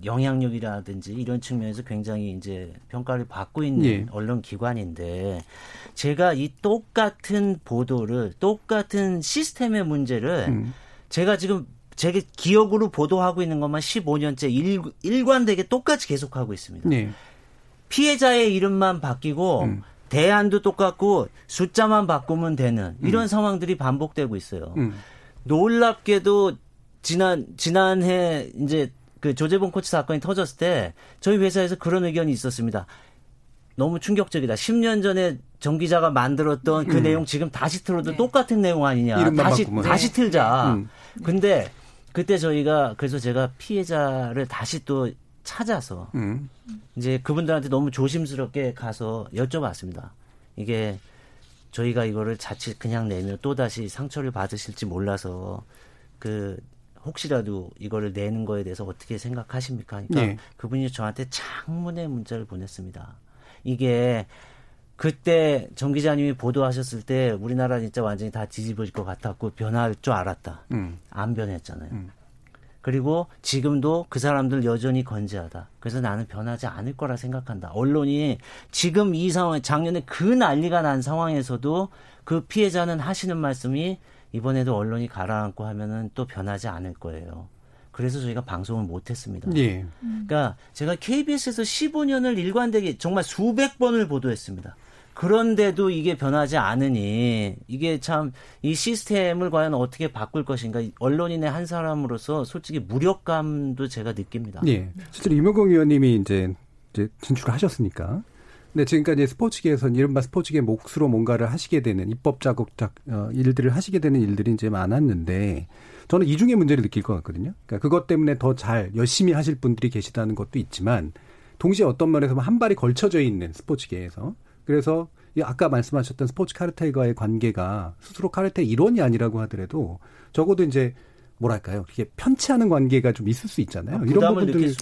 영향력이라든지 이런 측면에서 굉장히 이제 평가를 받고 있는 예. 언론 기관인데 제가 이 똑같은 보도를 똑같은 시스템의 문제를 음. 제가 지금 제 기억으로 보도하고 있는 것만 십오 년째 일, 일관되게 똑같이 계속하고 있습니다. 예. 피해자의 이름만 바뀌고 음. 대안도 똑같고 숫자만 바꾸면 되는 이런 음. 상황들이 반복되고 있어요. 음. 놀랍게도 지난 지난해 이제 그 조재범 코치 사건이 터졌을 때 저희 회사에서 그런 의견이 있었습니다. 너무 충격적이다. 십 년 전에 정 기자가 만들었던 그 음. 내용 지금 다시 틀어도 네. 똑같은 내용 아니냐. 다시 바꾸면. 다시 틀자. 네. 음. 근데 그때 저희가 그래서 제가 피해자를 다시 또 찾아서 음. 이제 그분들한테 너무 조심스럽게 가서 여쭤봤습니다. 이게 저희가 이거를 자칫 그냥 내면 또다시 상처를 받으실지 몰라서 그 혹시라도 이거를 내는 거에 대해서 어떻게 생각하십니까? 하니까 네. 그분이 저한테 장문의 문자를 보냈습니다. 이게 그때 정 기자님이 보도하셨을 때 우리나라 진짜 완전히 다 뒤집어질 것 같았고 변할 줄 알았다. 음. 안 변했잖아요. 음. 그리고 지금도 그 사람들 여전히 건재하다. 그래서 나는 변하지 않을 거라 생각한다. 언론이 지금 이 상황, 작년에 그 난리가 난 상황에서도 그 피해자는 하시는 말씀이 이번에도 언론이 가라앉고 하면은 또 변하지 않을 거예요. 그래서 저희가 방송을 못했습니다. 예. 그러니까 제가 케이비에스에서 십오 년을 일관되게 정말 수백 번을 보도했습니다. 그런데도 이게 변하지 않으니 이게 참 이 시스템을 과연 어떻게 바꿀 것인가. 언론인의 한 사람으로서 솔직히 무력감도 제가 느낍니다. 예. 실제로 임오경 의원님이 이제 진출을 하셨으니까. 네, 지금까지 스포츠계에서는 이른바 스포츠계 몫으로 뭔가를 하시게 되는 입법 작업 작 어, 일들을 하시게 되는 일들이 이제 많았는데 저는 이중의 문제를 느낄 것 같거든요. 그러니까 그것 때문에 더 잘 열심히 하실 분들이 계시다는 것도 있지만 동시에 어떤 면에서 한 발이 걸쳐져 있는 스포츠계에서 그래서 아까 말씀하셨던 스포츠 카르텔과의 관계가 스스로 카르텔 일원이 아니라고 하더라도 적어도 이제 뭐랄까요? 이게 편치 않은 관계가 좀 있을 수 있잖아요. 아, 이런 부분들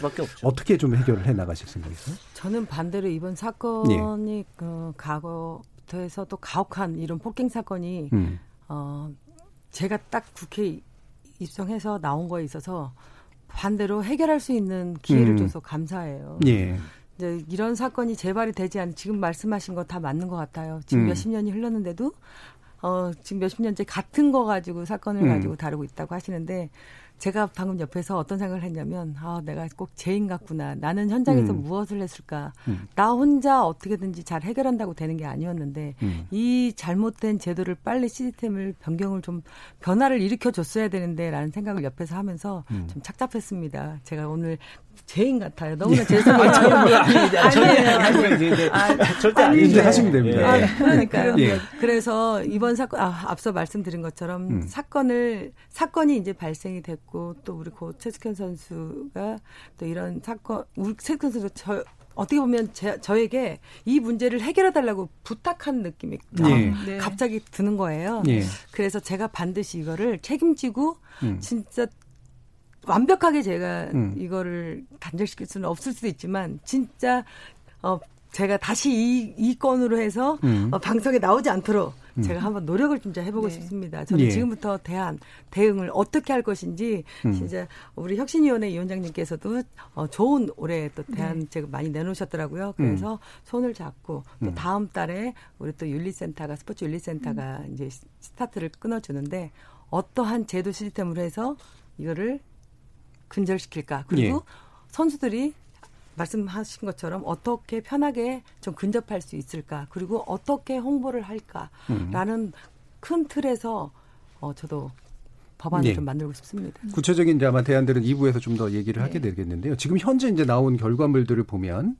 어떻게 좀 해결을 해 나가실 생각이세요? 저는 반대로 이번 사건이 예. 그 과거부터 해서 또 가혹한 이런 폭행 사건이 음. 어, 제가 딱 국회 입성해서 나온 거에 있어서 반대로 해결할 수 있는 기회를 음. 줘서 감사해요. 예. 이제 이런 사건이 재발이 되지 않는 지금 말씀하신 거 다 맞는 것 같아요. 지금 음. 몇십 년이 흘렀는데도 어, 지금 몇십 년째 같은 거 가지고 사건을 음. 가지고 다루고 있다고 하시는데 제가 방금 옆에서 어떤 생각을 했냐면 아, 내가 꼭 죄인 같구나. 나는 현장에서 음. 무엇을 했을까. 음. 나 혼자 어떻게든지 잘 해결한다고 되는 게 아니었는데 음. 이 잘못된 제도를 빨리 시스템을 변경을 좀 변화를 일으켜줬어야 되는데 라는 생각을 옆에서 하면서 음. 좀 착잡했습니다. 제가 오늘 죄인 같아요. 너무나 죄송해요. 절대 아니죠. 하시면 됩니다. 아, 그러니까요. 예. 그래서 이번 사건, 아, 앞서 말씀드린 것처럼 음. 사건을, 사건이 이제 발생이 됐고, 또 우리 고 최숙현 선수가 또 이런 사건, 우리 최숙현 선수가 저, 어떻게 보면 제, 저에게 이 문제를 해결해달라고 부탁한 느낌이 예. 네. 갑자기 드는 거예요. 예. 그래서 제가 반드시 이거를 책임지고, 음. 진짜 완벽하게 제가 음. 이거를 단절시킬 수는 없을 수도 있지만 진짜 어 제가 다시 이, 이 건으로 해서 음. 어 방송에 나오지 않도록 음. 제가 한번 노력을 진짜 해보고 네. 싶습니다. 저는 예. 지금부터 대안, 대응을 어떻게 할 것인지 음. 진짜 우리 혁신위원회 위원장님께서도 어 좋은 올해 또 대안 제가 음. 많이 내놓으셨더라고요. 그래서 음. 손을 잡고 또 다음 달에 우리 또 윤리센터가 스포츠 윤리센터가 음. 이제 스타트를 끊어주는데 어떠한 제도 시스템으로 해서 이거를 근절시킬까. 그리고 예. 선수들이 말씀하신 것처럼 어떻게 편하게 좀 근접할 수 있을까. 그리고 어떻게 홍보를 할까라는 음. 큰 틀에서 어, 저도 법안을 예. 좀 만들고 싶습니다. 구체적인 아마 대안들은 이 부에서 좀 더 얘기를 예. 하게 되겠는데요. 지금 현재 이제 나온 결과물들을 보면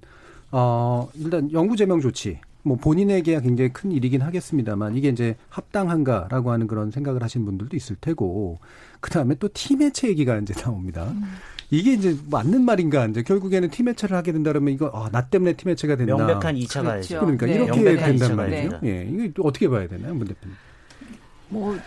어, 일단 영구제명 조치. 뭐 본인에게야 굉장히 큰 일이긴 하겠습니다만 이게 이제 합당한가라고 하는 그런 생각을 하신 분들도 있을 테고 그다음에 또 팀해체 얘기가 이제 나옵니다. 음. 이게 이제 맞는 말인가 이제 결국에는 팀해체를 하게 된다 그러면 이거 아, 나 때문에 팀해체가 된다. 명백한 이 차 가해죠. 그러니까 네. 이렇게 된단 말이죠. 네. 예. 이거 어떻게 봐야 되나요, 문 대표님? 뭐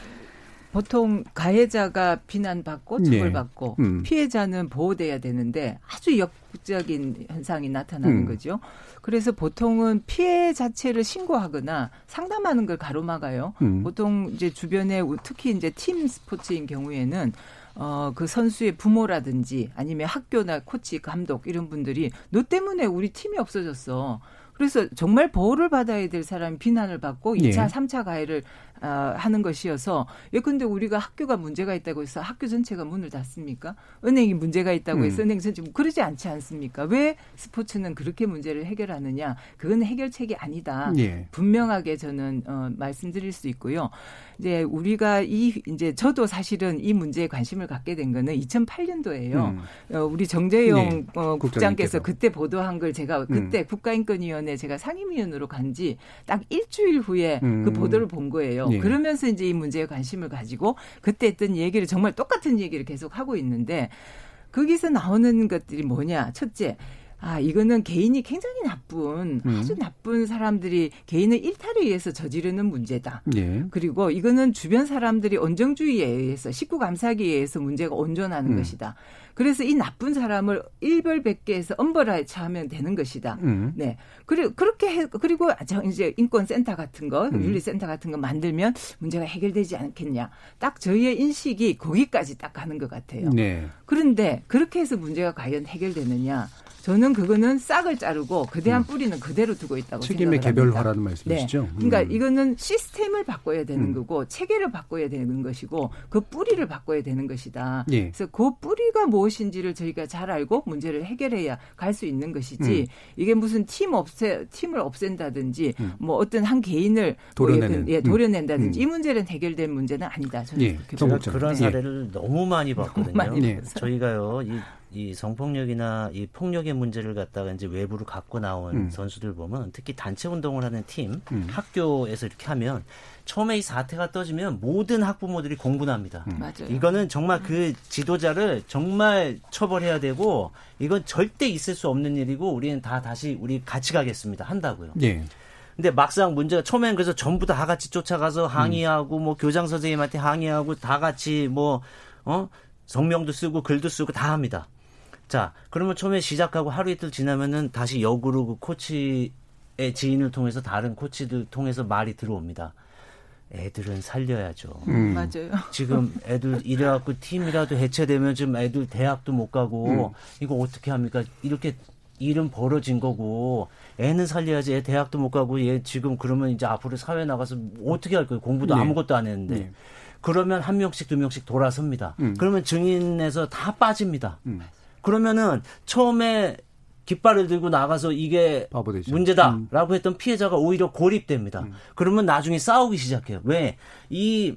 보통 가해자가 비난받고 처벌받고 네. 음. 피해자는 보호돼야 되는데 아주 역부족적인 현상이 나타나는 음. 거죠. 그래서 보통은 피해 자체를 신고하거나 상담하는 걸 가로막아요. 음. 보통 이제 주변에 특히 이제 팀 스포츠인 경우에는 어, 그 선수의 부모라든지 아니면 학교나 코치, 감독 이런 분들이 너 때문에 우리 팀이 없어졌어. 그래서 정말 보호를 받아야 될 사람이 비난을 받고 이 차, 예. 삼 차 가해를 어, 하는 것이어서 예컨대 우리가 학교가 문제가 있다고 해서 학교 전체가 문을 닫습니까? 은행이 문제가 있다고 해서 음. 은행 전체 그러지 않지 않습니까? 왜 스포츠는 그렇게 문제를 해결하느냐? 그건 해결책이 아니다. 예. 분명하게 저는 어, 말씀드릴 수 있고요. 이제 우리가 이 이제 저도 사실은 이 문제에 관심을 갖게 된 거는 이천팔 년도예요. 음. 어, 우리 정재영 네. 어, 국장께서 그때 보도한 걸 제가 그때 음. 국가인권위원회 제가 상임위원으로 간 지 딱 일주일 후에 음. 그 보도를 본 거예요. 예. 그러면서 이제 이 문제에 관심을 가지고 그때 했던 얘기를 정말 똑같은 얘기를 계속 하고 있는데 거기서 나오는 것들이 뭐냐. 첫째. 아, 이거는 개인이 굉장히 나쁜, 음. 아주 나쁜 사람들이 개인의 일탈에 의해서 저지르는 문제다. 예. 그리고 이거는 주변 사람들이 언정주의에 의해서, 식구감사기에 의해서 문제가 온전하는 음. 것이다. 그래서 이 나쁜 사람을 일벌백계해서 엄벌에 처하면 되는 것이다. 음. 네. 그리고 그렇게 해, 그리고 이제 인권센터 같은 거, 음. 윤리센터 같은 거 만들면 문제가 해결되지 않겠냐. 딱 저희의 인식이 거기까지 딱 가는 것 같아요. 네. 그런데 그렇게 해서 문제가 과연 해결되느냐. 저는 그거는 싹을 자르고 그대한 뿌리는 그대로 두고 있다고 생각합니다. 책임의 개별화라는 말씀이시죠? 네. 그러니까 음. 이거는 시스템을 바꿔야 되는 음. 거고 체계를 바꿔야 되는 것이고 그 뿌리를 바꿔야 되는 것이다. 예. 그래서 그 뿌리가 무엇인지를 저희가 잘 알고 문제를 해결해야 갈 수 있는 것이지 음. 이게 무슨 팀 없애, 팀을 없앤다든지 음. 뭐 어떤 한 개인을 도려내는. 예, 도려낸다든지 음. 이 문제는 해결된 문제는 아니다. 저는 예. 그렇게 제가 그런 사례를 예. 너무 많이 봤거든요. 너무 많이 네. 저희가요. 이 이 성폭력이나 이 폭력의 문제를 갖다가 이제 외부로 갖고 나온 음. 선수들 보면 특히 단체 운동을 하는 팀, 음. 학교에서 이렇게 하면 처음에 이 사태가 떠지면 모든 학부모들이 공분합니다. 음. 맞아요. 이거는 정말 그 지도자를 정말 처벌해야 되고 이건 절대 있을 수 없는 일이고 우리는 다 다시 우리 같이 가겠습니다. 한다고요. 네. 근데 막상 문제가 처음엔 그래서 전부 다 같이 쫓아가서 항의하고 음. 뭐 교장 선생님한테 항의하고 다 같이 뭐 어? 성명도 쓰고 글도 쓰고 다 합니다. 자, 그러면 처음에 시작하고 하루 이틀 지나면은 다시 역으로 그 코치의 지인을 통해서 다른 코치들 통해서 말이 들어옵니다. 애들은 살려야죠. 음. 맞아요. 지금 애들 이래갖고 팀이라도 해체되면 지금 애들 대학도 못 가고 음. 이거 어떻게 합니까? 이렇게 일은 벌어진 거고 애는 살려야지. 애 대학도 못 가고 얘 지금 그러면 이제 앞으로 사회 나가서 어떻게 할 거예요? 공부도 네. 아무것도 안 했는데. 네. 그러면 한 명씩 두 명씩 돌아섭니다. 음. 그러면 증인에서 다 빠집니다. 음. 그러면은 처음에 깃발을 들고 나가서 이게 바보되죠. 문제다라고 했던 피해자가 오히려 고립됩니다. 음. 그러면 나중에 싸우기 시작해요. 왜? 이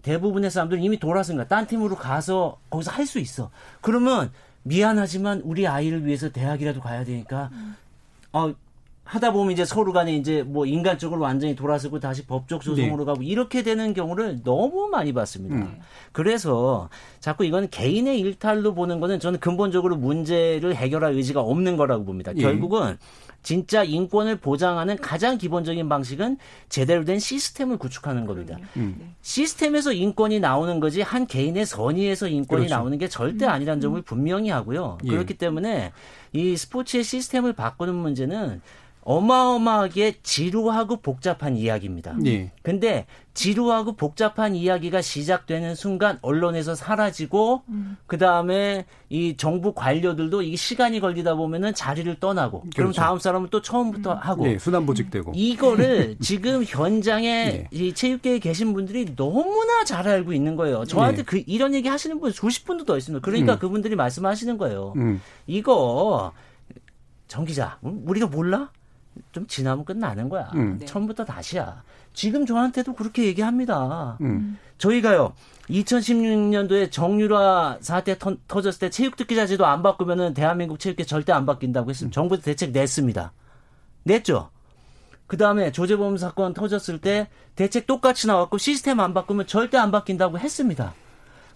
대부분의 사람들은 이미 돌아선 거야. 딴 팀으로 가서 거기서 할 수 있어. 그러면 미안하지만 우리 아이를 위해서 대학이라도 가야 되니까 음. 어, 하다 보면 이제 서로 간에 이제 뭐 인간적으로 완전히 돌아서고 다시 법적 소송으로 네. 가고 이렇게 되는 경우를 너무 많이 봤습니다. 음. 그래서 자꾸 이건 개인의 일탈로 보는 거는 저는 근본적으로 문제를 해결할 의지가 없는 거라고 봅니다. 예. 결국은 진짜 인권을 보장하는 가장 기본적인 방식은 제대로 된 시스템을 구축하는 겁니다. 음. 시스템에서 인권이 나오는 거지 한 개인의 선의에서 인권이 그렇죠. 나오는 게 절대 아니라는 점을 분명히 하고요. 예. 그렇기 때문에 이 스포츠의 시스템을 바꾸는 문제는 어마어마하게 지루하고 복잡한 이야기입니다. 네. 근데 지루하고 복잡한 이야기가 시작되는 순간 언론에서 사라지고 음. 그다음에 이 정부 관료들도 이게 시간이 걸리다 보면은 자리를 떠나고 그렇죠. 그럼 다음 사람은 또 처음부터 음. 하고 네, 순환보직되고 이거를 지금 현장에 네. 이 체육계에 계신 분들이 너무나 잘 알고 있는 거예요. 저한테 네. 그 이런 얘기 하시는 분 수십 분도 더 있습니다. 그러니까 음. 그분들이 말씀하시는 거예요. 음. 이거 정 기자 우리가 몰라? 좀 지나면 끝나는 거야. 음. 처음부터 다시야. 지금 저한테도 그렇게 얘기합니다. 음. 저희가요. 이천십육 년도에 정유라 사태 터, 터졌을 때 체육특기자제도 안 바꾸면은 대한민국 체육계 절대 안 바뀐다고 했습니다. 음. 정부도 대책 냈습니다. 냈죠. 그다음에 조재범 사건 터졌을 때 대책 똑같이 나왔고 시스템 안 바꾸면 절대 안 바뀐다고 했습니다.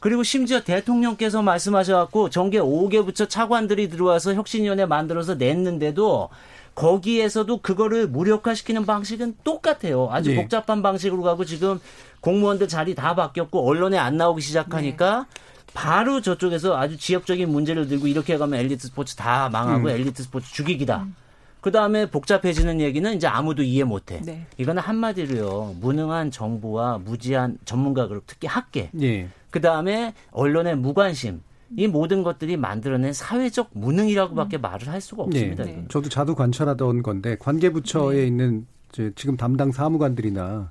그리고 심지어 대통령께서 말씀하셔갖고 정계 다섯 개 부처 차관들이 들어와서 혁신위원회 만들어서 냈는데도 거기에서도 그거를 무력화시키는 방식은 똑같아요. 아주 네. 복잡한 방식으로 가고 지금 공무원들 자리 다 바뀌었고 언론에 안 나오기 시작하니까 네. 바로 저쪽에서 아주 지역적인 문제를 들고 이렇게 가면 엘리트 스포츠 다 망하고 음. 엘리트 스포츠 죽이기다. 음. 그다음에 복잡해지는 얘기는 이제 아무도 이해 못해. 네. 이거는 한마디로요. 무능한 정부와 무지한 전문가 그룹 특히 학계. 네. 그다음에 언론의 무관심. 이 모든 것들이 만들어낸 사회적 무능이라고밖에 음. 말을 할 수가 없습니다. 네. 저도 자주 관찰하던 건데 관계부처에 네. 있는 이제 지금 담당 사무관들이나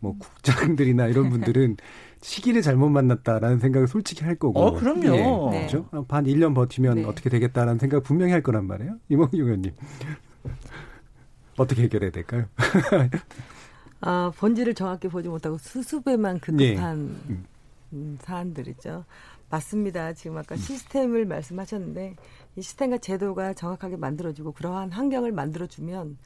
뭐 음. 국장들이나 이런 분들은 시기를 잘못 만났다라는 생각을 솔직히 할 거고. 어, 그럼요. 네. 네. 그렇죠? 한 일 년 버티면 네. 어떻게 되겠다라는 생각 분명히 할 거란 말이에요. 임오경 의원님. 어떻게 해결해야 될까요? 아, 본질을 정확히 보지 못하고 수습에만 급급한 네. 음. 사안들이죠. 맞습니다. 지금 아까 시스템을 말씀하셨는데 이 시스템과 제도가 정확하게 만들어지고 그러한 환경을 만들어주면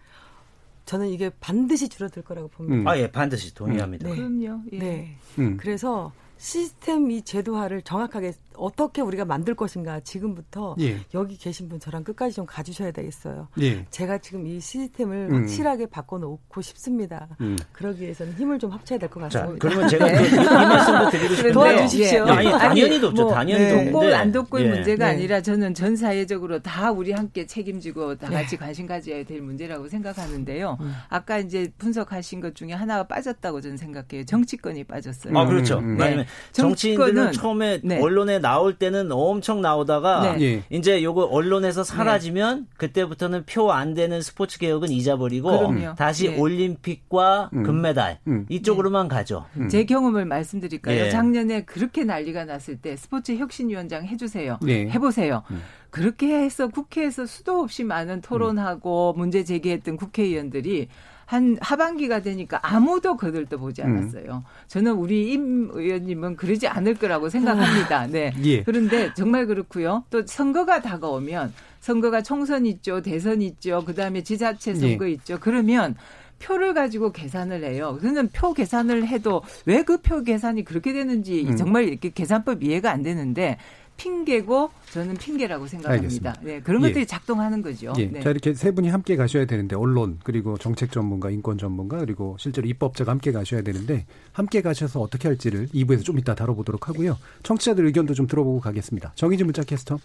저는 이게 반드시 줄어들 거라고 봅니다. 음. 아, 예, 반드시 동의합니다. 네. 그럼요. 예. 네. 음. 그래서 시스템 이 제도화를 정확하게 어떻게 우리가 만들 것인가 지금부터 예. 여기 계신 분 저랑 끝까지 좀 가주셔야 되겠어요. 예. 제가 지금 이 시스템을 음. 확실하게 바꿔놓고 싶습니다. 음. 그러기 위해서는 힘을 좀 합쳐야 될 것 같습니다. 자, 그러면 제가 네. 이 말씀도 드리고 싶은데 도와주십시오. 예. 아니, 당연히 돕죠. 뭐, 당연히 네. 돕고 안 돕고의 예. 문제가 네. 아니라 저는 전 사회적으로 다 우리 함께 책임지고 다 같이 네. 관심 가져야 될 문제라고 생각하는데요. 음. 아까 이제 분석하신 것 중에 하나가 빠졌다고 저는 생각해요. 정치권이 빠졌어요. 아, 그렇죠. 음. 네. 정치인들은 처음에 네. 언론에 나올 때는 엄청 나오다가 네. 이제 요거 언론에서 사라지면 네. 그때부터는 표 안 되는 스포츠 개혁은 잊어버리고 그럼요. 다시 네. 올림픽과 음. 금메달 음. 이쪽으로만 네. 가죠. 음. 제 경험을 말씀드릴까요? 네. 작년에 그렇게 난리가 났을 때 스포츠 혁신위원장 해주세요. 네. 해보세요. 음. 그렇게 해서 국회에서 수도 없이 많은 토론하고 음. 문제 제기했던 국회의원들이 한 하반기가 되니까 아무도 거들떠 보지 않았어요. 음. 저는 우리 임 의원님은 그러지 않을 거라고 생각합니다. 네. 예. 그런데 정말 그렇고요. 또 선거가 다가오면 선거가 총선 있죠. 대선 있죠. 그다음에 지자체 선거 예. 있죠. 그러면 표를 가지고 계산을 해요. 저는 표 계산을 해도 왜 그 표 계산이 그렇게 되는지 음. 정말 이렇게 계산법 이해가 안 되는데 핑계고 저는 핑계라고 생각합니다. 네, 그런 것들이 예. 작동하는 거죠. 예. 네. 자, 이렇게 세 분이 함께 가셔야 되는데 언론 그리고 정책 전문가, 인권 전문가 그리고 실제로 입법자가 함께 가셔야 되는데 함께 가셔서 어떻게 할지를 이 부에서 좀 이따 다뤄보도록 하고요. 청취자들 의견도 좀 들어보고 가겠습니다. 정의진 문자 캐스터.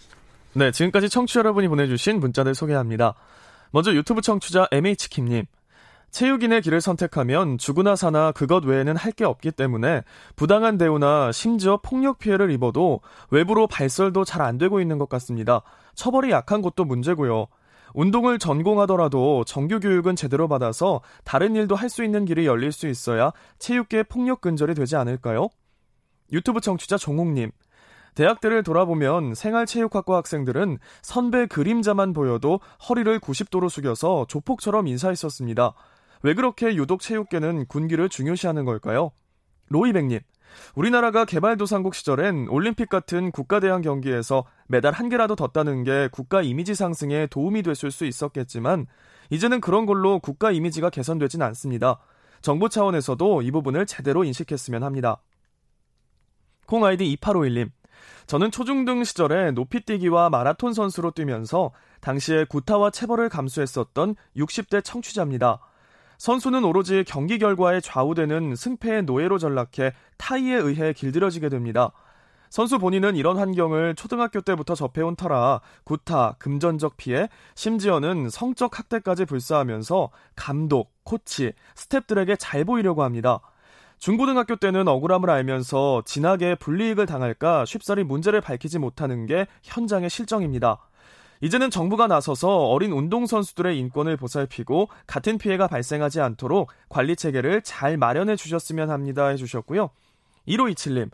네, 지금까지 청취자 여러분이 보내주신 문자들 소개합니다. 먼저 유튜브 청취자 엠에이치킴님. 체육인의 길을 선택하면 죽으나 사나 그것 외에는 할 게 없기 때문에 부당한 대우나 심지어 폭력 피해를 입어도 외부로 발설도 잘 안 되고 있는 것 같습니다. 처벌이 약한 것도 문제고요. 운동을 전공하더라도 정규 교육은 제대로 받아서 다른 일도 할 수 있는 길이 열릴 수 있어야 체육계 폭력 근절이 되지 않을까요? 유튜브 청취자 종욱님. 대학들을 돌아보면 생활체육학과 학생들은 선배 그림자만 보여도 허리를 구십 도로 숙여서 조폭처럼 인사했었습니다. 왜 그렇게 유독 체육계는 군기를 중요시하는 걸까요? 로이백님. 우리나라가 개발도상국 시절엔 올림픽 같은 국가대항 경기에서 메달 한 개라도 더 따는 게 국가 이미지 상승에 도움이 됐을 수 있었겠지만 이제는 그런 걸로 국가 이미지가 개선되진 않습니다. 정부 차원에서도 이 부분을 제대로 인식했으면 합니다. 콩 아이디 이팔오일님. 저는 초중등 시절에 높이뛰기와 마라톤 선수로 뛰면서 당시에 구타와 체벌을 감수했었던 육십 대 청취자입니다. 선수는 오로지 경기 결과에 좌우되는 승패의 노예로 전락해 타의에 의해 길들여지게 됩니다. 선수 본인은 이런 환경을 초등학교 때부터 접해온 터라 구타, 금전적 피해, 심지어는 성적 학대까지 불사하면서 감독, 코치, 스태프들에게 잘 보이려고 합니다. 중고등학교 때는 억울함을 알면서 진하게 불이익을 당할까 쉽사리 문제를 밝히지 못하는 게 현장의 실정입니다. 이제는 정부가 나서서 어린 운동선수들의 인권을 보살피고 같은 피해가 발생하지 않도록 관리체계를 잘 마련해 주셨으면 합니다 해주셨고요. 일오이칠님.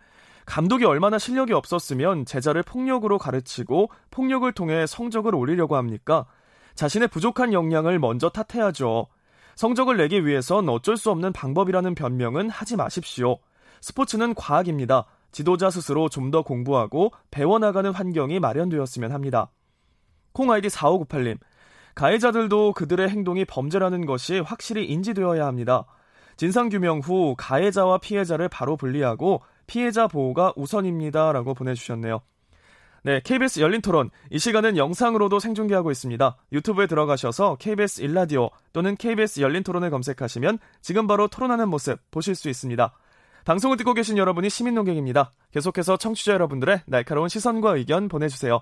감독이 얼마나 실력이 없었으면 제자를 폭력으로 가르치고 폭력을 통해 성적을 올리려고 합니까? 자신의 부족한 역량을 먼저 탓해야죠. 성적을 내기 위해선 어쩔 수 없는 방법이라는 변명은 하지 마십시오. 스포츠는 과학입니다. 지도자 스스로 좀 더 공부하고 배워나가는 환경이 마련되었으면 합니다. 콩 아이디 사오구팔님. 가해자들도 그들의 행동이 범죄라는 것이 확실히 인지되어야 합니다. 진상규명 후 가해자와 피해자를 바로 분리하고 피해자 보호가 우선입니다. 라고 보내주셨네요. 네, 케이비에스 열린토론 이 시간은 영상으로도 생중계하고 있습니다. 유튜브에 들어가셔서 케이비에스 일라디오 또는 케이비에스 열린토론을 검색하시면 지금 바로 토론하는 모습 보실 수 있습니다. 방송을 듣고 계신 여러분이 시민논객입니다. 계속해서 청취자 여러분들의 날카로운 시선과 의견 보내주세요.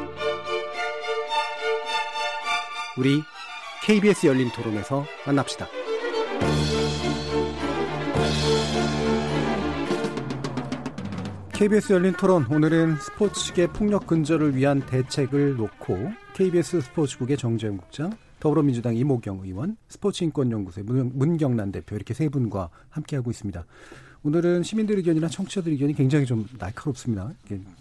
우리 케이비에스 열린 토론에서 만납시다. 케이비에스 열린 토론, 오늘은 스포츠계 폭력 근절을 위한 대책을 놓고 케이비에스 스포츠국의 정재영 국장, 더불어민주당 임오경 의원, 스포츠인권연구소의 문경란 대표, 이렇게 세 분과 함께하고 있습니다. 오늘은 시민들 의견이나 청취자들 의견이 굉장히 좀 날카롭습니다.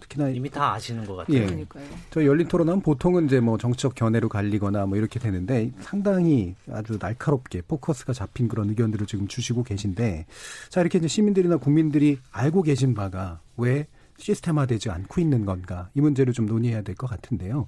특히나 이미 다 아시는 것 같아요. 예. 그러니까요. 저 열린 토론은 보통은 이제 뭐 정치적 견해로 갈리거나 뭐 이렇게 되는데 상당히 아주 날카롭게 포커스가 잡힌 그런 의견들을 지금 주시고 계신데, 자, 이렇게 이제 시민들이나 국민들이 알고 계신 바가 왜 시스템화되지 않고 있는 건가, 이 문제를 좀 논의해야 될 것 같은데요.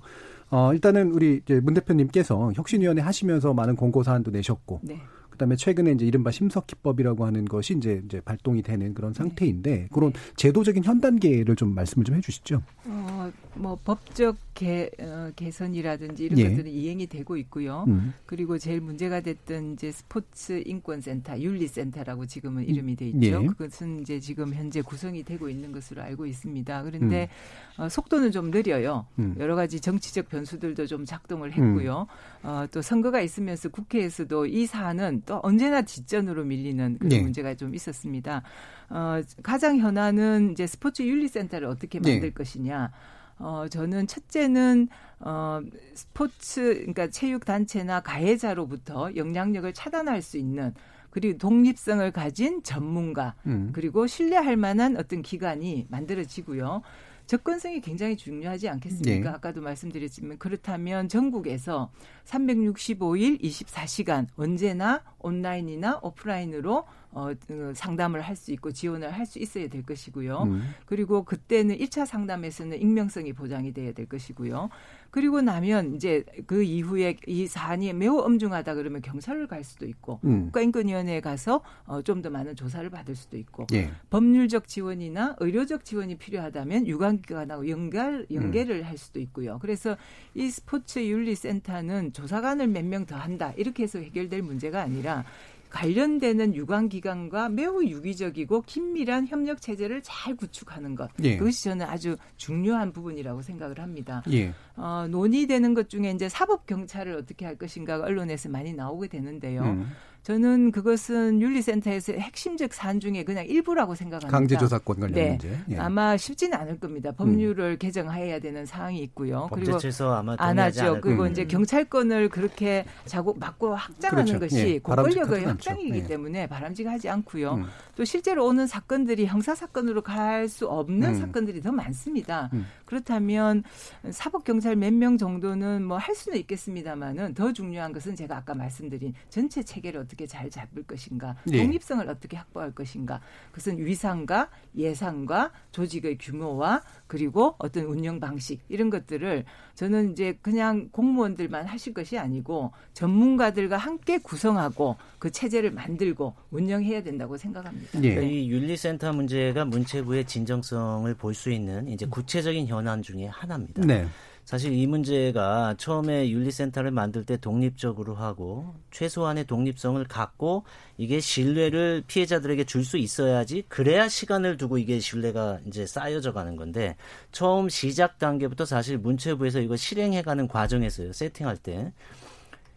어, 일단은 우리 이제 문 대표님께서 혁신위원회 하시면서 많은 공고 사안도 내셨고, 네. 그다음에 최근에 이제 이른바 심석희법이라고 하는 것이 이제 이제 발동이 되는 그런 상태인데, 그런 네. 제도적인 현 단계를 좀 말씀을 좀 해주시죠. 어, 뭐 법적 개, 어, 개선이라든지 이런 예. 것들은 이행이 되고 있고요. 음. 그리고 제일 문제가 됐던 이제 스포츠 인권센터, 윤리센터라고 지금은 이름이 돼 있죠. 예. 그것은 이제 지금 현재 구성이 되고 있는 것으로 알고 있습니다. 그런데 음. 어, 속도는 좀 느려요. 음. 여러 가지 정치적 변수들도 좀 작동을 했고요. 음. 어, 또 선거가 있으면서 국회에서도 이 사안은 또 언제나 뒷전으로 밀리는 그런 네. 문제가 좀 있었습니다. 어, 가장 현안은 이제 스포츠 윤리센터를 어떻게 만들 네. 것이냐. 어, 저는 첫째는 어, 스포츠, 그러니까 체육 단체나 가해자로부터 영향력을 차단할 수 있는, 그리고 독립성을 가진 전문가, 음. 그리고 신뢰할 만한 어떤 기관이 만들어지고요. 접근성이 굉장히 중요하지 않겠습니까? 네. 아까도 말씀드렸지만, 그렇다면 전국에서 삼백육십오 일 이십사 시간 언제나 온라인이나 오프라인으로 어, 상담을 할 수 있고 지원을 할 수 있어야 될 것이고요. 음. 그리고 그때는 일 차 상담에서는 익명성이 보장이 돼야 될 것이고요. 그리고 나면 이제 그 이후에 이 사안이 매우 엄중하다 그러면 경찰을 갈 수도 있고 음. 국가인권위원회에 가서 어, 좀 더 많은 조사를 받을 수도 있고 예. 법률적 지원이나 의료적 지원이 필요하다면 유관기관하고 연결, 연계를 음. 할 수도 있고요. 그래서 이 스포츠윤리센터는 조사관을 몇 명 더 한다 이렇게 해서 해결될 문제가 아니라 관련되는 유관기관과 매우 유기적이고 긴밀한 협력체제를 잘 구축하는 것. 예. 그것이 저는 아주 중요한 부분이라고 생각을 합니다. 예. 어, 논의되는 것 중에 이제 사법경찰을 어떻게 할 것인가가 언론에서 많이 나오게 되는데요. 음. 저는 그것은 윤리센터에서 핵심적 사안 중에 그냥 일부라고 생각합니다. 강제조사권 관련 네. 문제. 예. 아마 쉽지는 않을 겁니다. 법률을 음. 개정해야 되는 사항이 있고요. 법제처에서 아마 안 하죠. 그리고 음. 이제 경찰권을 그렇게 자고 막고 확장하는 그렇죠. 것이 예. 고권력의 확장이기 예. 때문에 바람직하지 않고요. 음. 또 실제로 오는 사건들이 형사사건으로 갈 수 없는 음. 사건들이 더 많습니다. 음. 그렇다면 사법경찰 몇 명 정도는 뭐 할 수는 있겠습니다만은 더 중요한 것은 제가 아까 말씀드린 전체 체계를 어떻게 잘 잡을 것인가, 독립성을 예. 어떻게 확보할 것인가. 그것은 위상과 예산과 조직의 규모와 그리고 어떤 운영 방식 이런 것들을 저는 이제 그냥 공무원들만 하실 것이 아니고 전문가들과 함께 구성하고 그 체제를 만들고 운영해야 된다고 생각합니다. 예. 이 윤리센터 문제가 문체부의 진정성을 볼 수 있는 이제 구체적인 현안 중에 하나입니다. 네. 사실 이 문제가 처음에 윤리센터를 만들 때 독립적으로 하고 최소한의 독립성을 갖고 이게 신뢰를 피해자들에게 줄 수 있어야지, 그래야 시간을 두고 이게 신뢰가 이제 쌓여져 가는 건데, 처음 시작 단계부터 사실 문체부에서 이거 실행해가는 과정에서요, 세팅할 때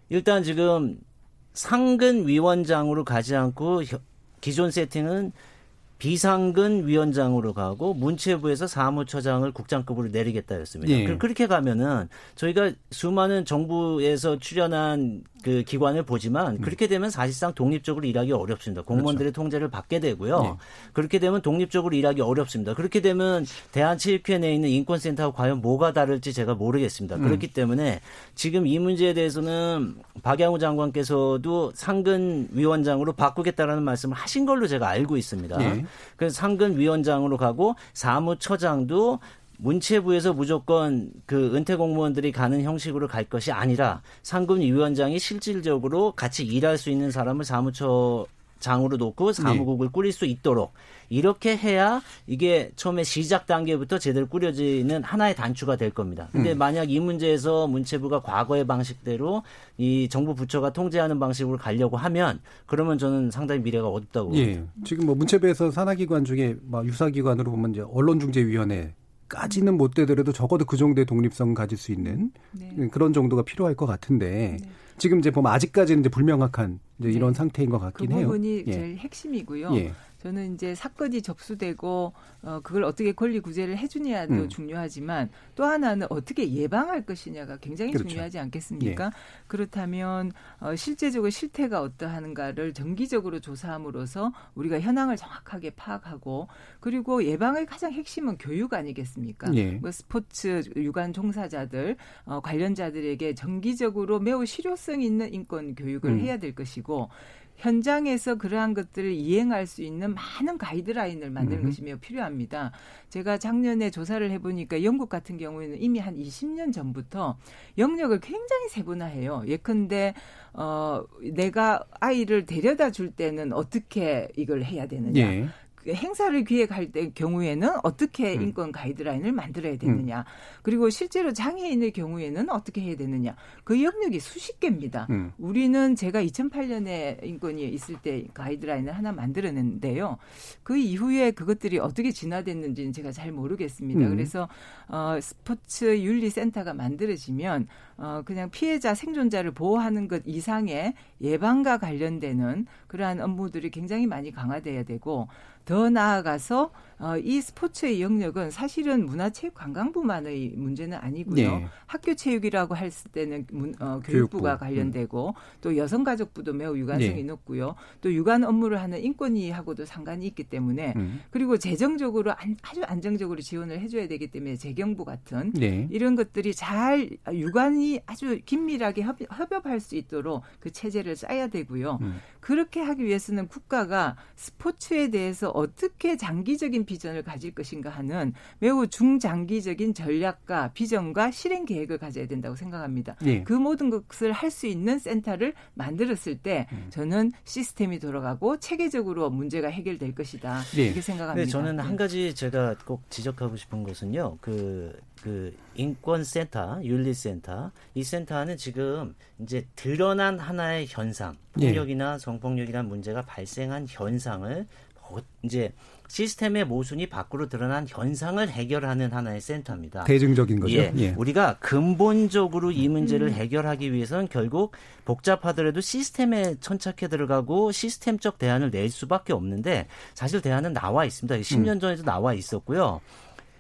일단 지금 상근 위원장으로 가지 않고 기존 세팅은 비상근 위원장으로 가고 문체부에서 사무처장을 국장급으로 내리겠다 했습니다. 예. 그렇게 가면은 저희가 수많은 정부에서 출연한 그 기관을 보지만 그렇게 되면 사실상 독립적으로 일하기 어렵습니다. 공무원들의 그렇죠. 통제를 받게 되고요. 예. 그렇게 되면 독립적으로 일하기 어렵습니다. 그렇게 되면 대한체육회 내에 있는 인권센터하고 과연 뭐가 다를지 제가 모르겠습니다. 음. 그렇기 때문에 지금 이 문제에 대해서는 박양우 장관께서도 상근 위원장으로 바꾸겠다라는 말씀을 하신 걸로 제가 알고 있습니다. 예. 그래서 상근위원장으로 가고 사무처장도 문체부에서 무조건 그 은퇴 공무원들이 가는 형식으로 갈 것이 아니라 상근위원장이 실질적으로 같이 일할 수 있는 사람을 사무처장으로 놓고 사무국을 네. 꾸릴 수 있도록, 이렇게 해야 이게 처음에 시작 단계부터 제대로 꾸려지는 하나의 단추가 될 겁니다. 근데 음. 만약 이 문제에서 문체부가 과거의 방식대로 이 정부 부처가 통제하는 방식으로 가려고 하면, 그러면 저는 상당히 미래가 어둡다고. 예. 지금 뭐 문체부에서 산하기관 중에 막 유사기관으로 보면 이제 언론중재위원회까지는 못 되더라도 적어도 그 정도의 독립성을 가질 수 있는 네. 그런 정도가 필요할 것 같은데. 네. 지금 이제 보면 아직까지는 이제 불명확한 이제 이런 네. 상태인 것 같긴 그 해요. 그 부분이 예. 제일 핵심이고요. 예. 저는 이제 사건이 접수되고 어, 그걸 어떻게 권리 구제를 해주냐도 음. 중요하지만 또 하나는 어떻게 예방할 것이냐가 굉장히 그렇죠. 중요하지 않겠습니까? 예. 그렇다면 어, 실제적으로 실태가 어떠한가를 정기적으로 조사함으로써 우리가 현황을 정확하게 파악하고, 그리고 예방의 가장 핵심은 교육 아니겠습니까? 예. 뭐 스포츠 유관 종사자들 어, 관련자들에게 정기적으로 매우 실효성 있는 인권 교육을 음. 해야 될 것이고, 현장에서 그러한 것들을 이행할 수 있는 많은 가이드라인을 만드는 음흠. 것이 매우 필요합니다. 제가 작년에 조사를 해보니까 영국 같은 경우에는 이미 한 이십 년 전부터 영역을 굉장히 세분화해요. 예컨대 어, 내가 아이를 데려다 줄 때는 어떻게 이걸 해야 되느냐. 예. 행사를 기획할 때 경우에는 어떻게 인권 가이드라인을 만들어야 되느냐. 음. 그리고 실제로 장애인의 경우에는 어떻게 해야 되느냐. 그 영역이 수십 개입니다. 음. 우리는 제가 이천팔 년에 인권위에 있을 때 가이드라인을 하나 만들었는데요. 그 이후에 그것들이 어떻게 진화됐는지는 제가 잘 모르겠습니다. 음. 그래서 어, 스포츠 윤리센터가 만들어지면 어, 그냥 피해자 생존자를 보호하는 것 이상의 예방과 관련되는 그러한 업무들이 굉장히 많이 강화돼야 되고, 더 더 나아가서 어, 이 스포츠의 영역은 사실은 문화체육관광부만의 문제는 아니고요. 네. 학교체육이라고 할 때는 문, 어, 교육부가 교육부. 관련되고 음. 또 여성가족부도 매우 유관성이 네. 높고요. 또 유관 업무를 하는 인권위하고도 상관이 있기 때문에 음. 그리고 재정적으로 안, 아주 안정적으로 지원을 해줘야 되기 때문에 재경부 같은 네. 이런 것들이 잘 유관이 아주 긴밀하게 협, 협업할 수 있도록 그 체제를 짜야 되고요. 음. 그렇게 하기 위해서는 국가가 스포츠에 대해서 어떻게 장기적인 비전을 가질 것인가 하는 매우 중장기적인 전략과 비전과 실행 계획을 가져야 된다고 생각합니다. 네. 그 모든 것을 할 수 있는 센터를 만들었을 때 음. 저는 시스템이 돌아가고 체계적으로 문제가 해결될 것이다. 네. 이렇게 생각합니다. 네, 저는 한 가지 제가 꼭 지적하고 싶은 것은요. 그, 그 인권센터, 윤리센터 이 센터는 지금 이제 드러난 하나의 현상, 폭력이나 네. 성폭력이라는 문제가 발생한 현상을 이제 시스템의 모순이 밖으로 드러난 현상을 해결하는 하나의 센터입니다. 대중적인 거죠. 예. 예. 우리가 근본적으로 이 문제를 해결하기 위해서는 결국 복잡하더라도 시스템에 천착해 들어가고 시스템적 대안을 낼 수밖에 없는데 사실 대안은 나와 있습니다. 십 년 전에도 나와 있었고요.